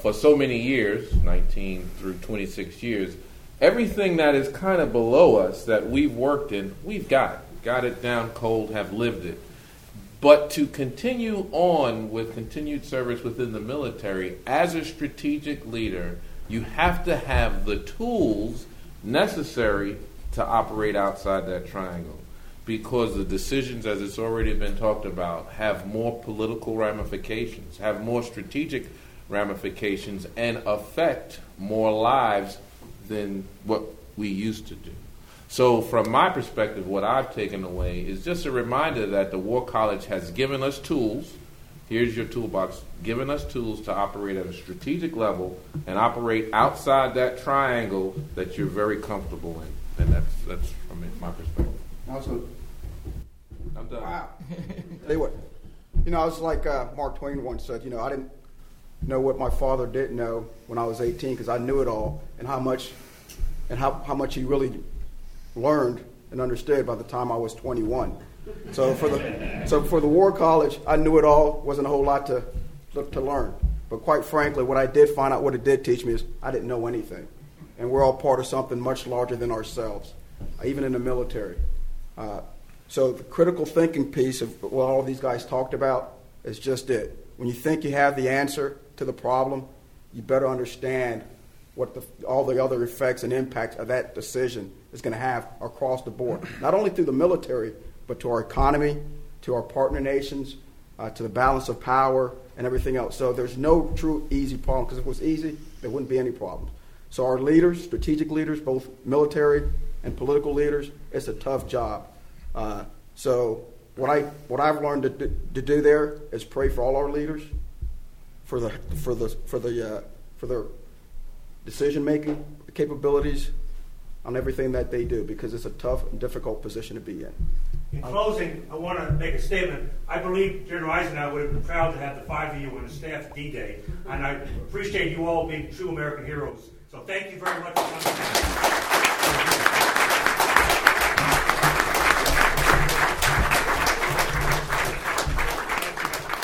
for so many years, 19 through 26 years, everything that is kind of below us that we've worked in, we've got it down cold, have lived it. But to continue on with continued service within the military, as a strategic leader, you have to have the tools necessary to operate outside that triangle, because the decisions, as it's already been talked about, have more political ramifications, have more strategic ramifications, and affect more lives than what we used to do. So from my perspective, what I've taken away is just a reminder that the War College has given us tools. Here's your toolbox, given us tools to operate at a strategic level and operate outside that triangle that you're very comfortable in. And that's from my perspective. Also, I'm done. Wow. Tell you what, you know, I was like Mark Twain once said, you know, I didn't know what my father didn't know when I was 18, because I knew it all, and how much he really learned and understood by the time I was 21. So for the War College, I knew it all. Wasn't a whole lot to learn. But quite frankly, what I did find out, what it did teach me, is I didn't know anything. And we're all part of something much larger than ourselves, even in the military. So the critical thinking piece of what all of these guys talked about is just it. When you think you have the answer to the problem, you better understand what all the other effects and impacts of that decision is going to have across the board, not only through the military, but to our economy, to our partner nations, to the balance of power, and everything else. So there's no true easy problem, because if it was easy, there wouldn't be any problems. So our leaders, strategic leaders, both military and political leaders, it's a tough job. So what I've learned to do there is pray for all our leaders, for their decision making capabilities on everything that they do, because it's a tough and difficult position to be in. In closing, I want to make a statement. I believe General Eisenhower would have been proud to have the 5 of you on the staff at D-Day, and I appreciate you all being true American heroes. So thank you very much for coming.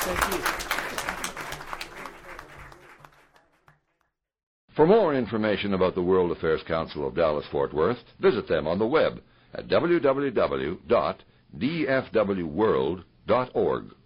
Thank you. For more information about the World Affairs Council of Dallas-Fort Worth, visit them on the web at www.dfwworld.org.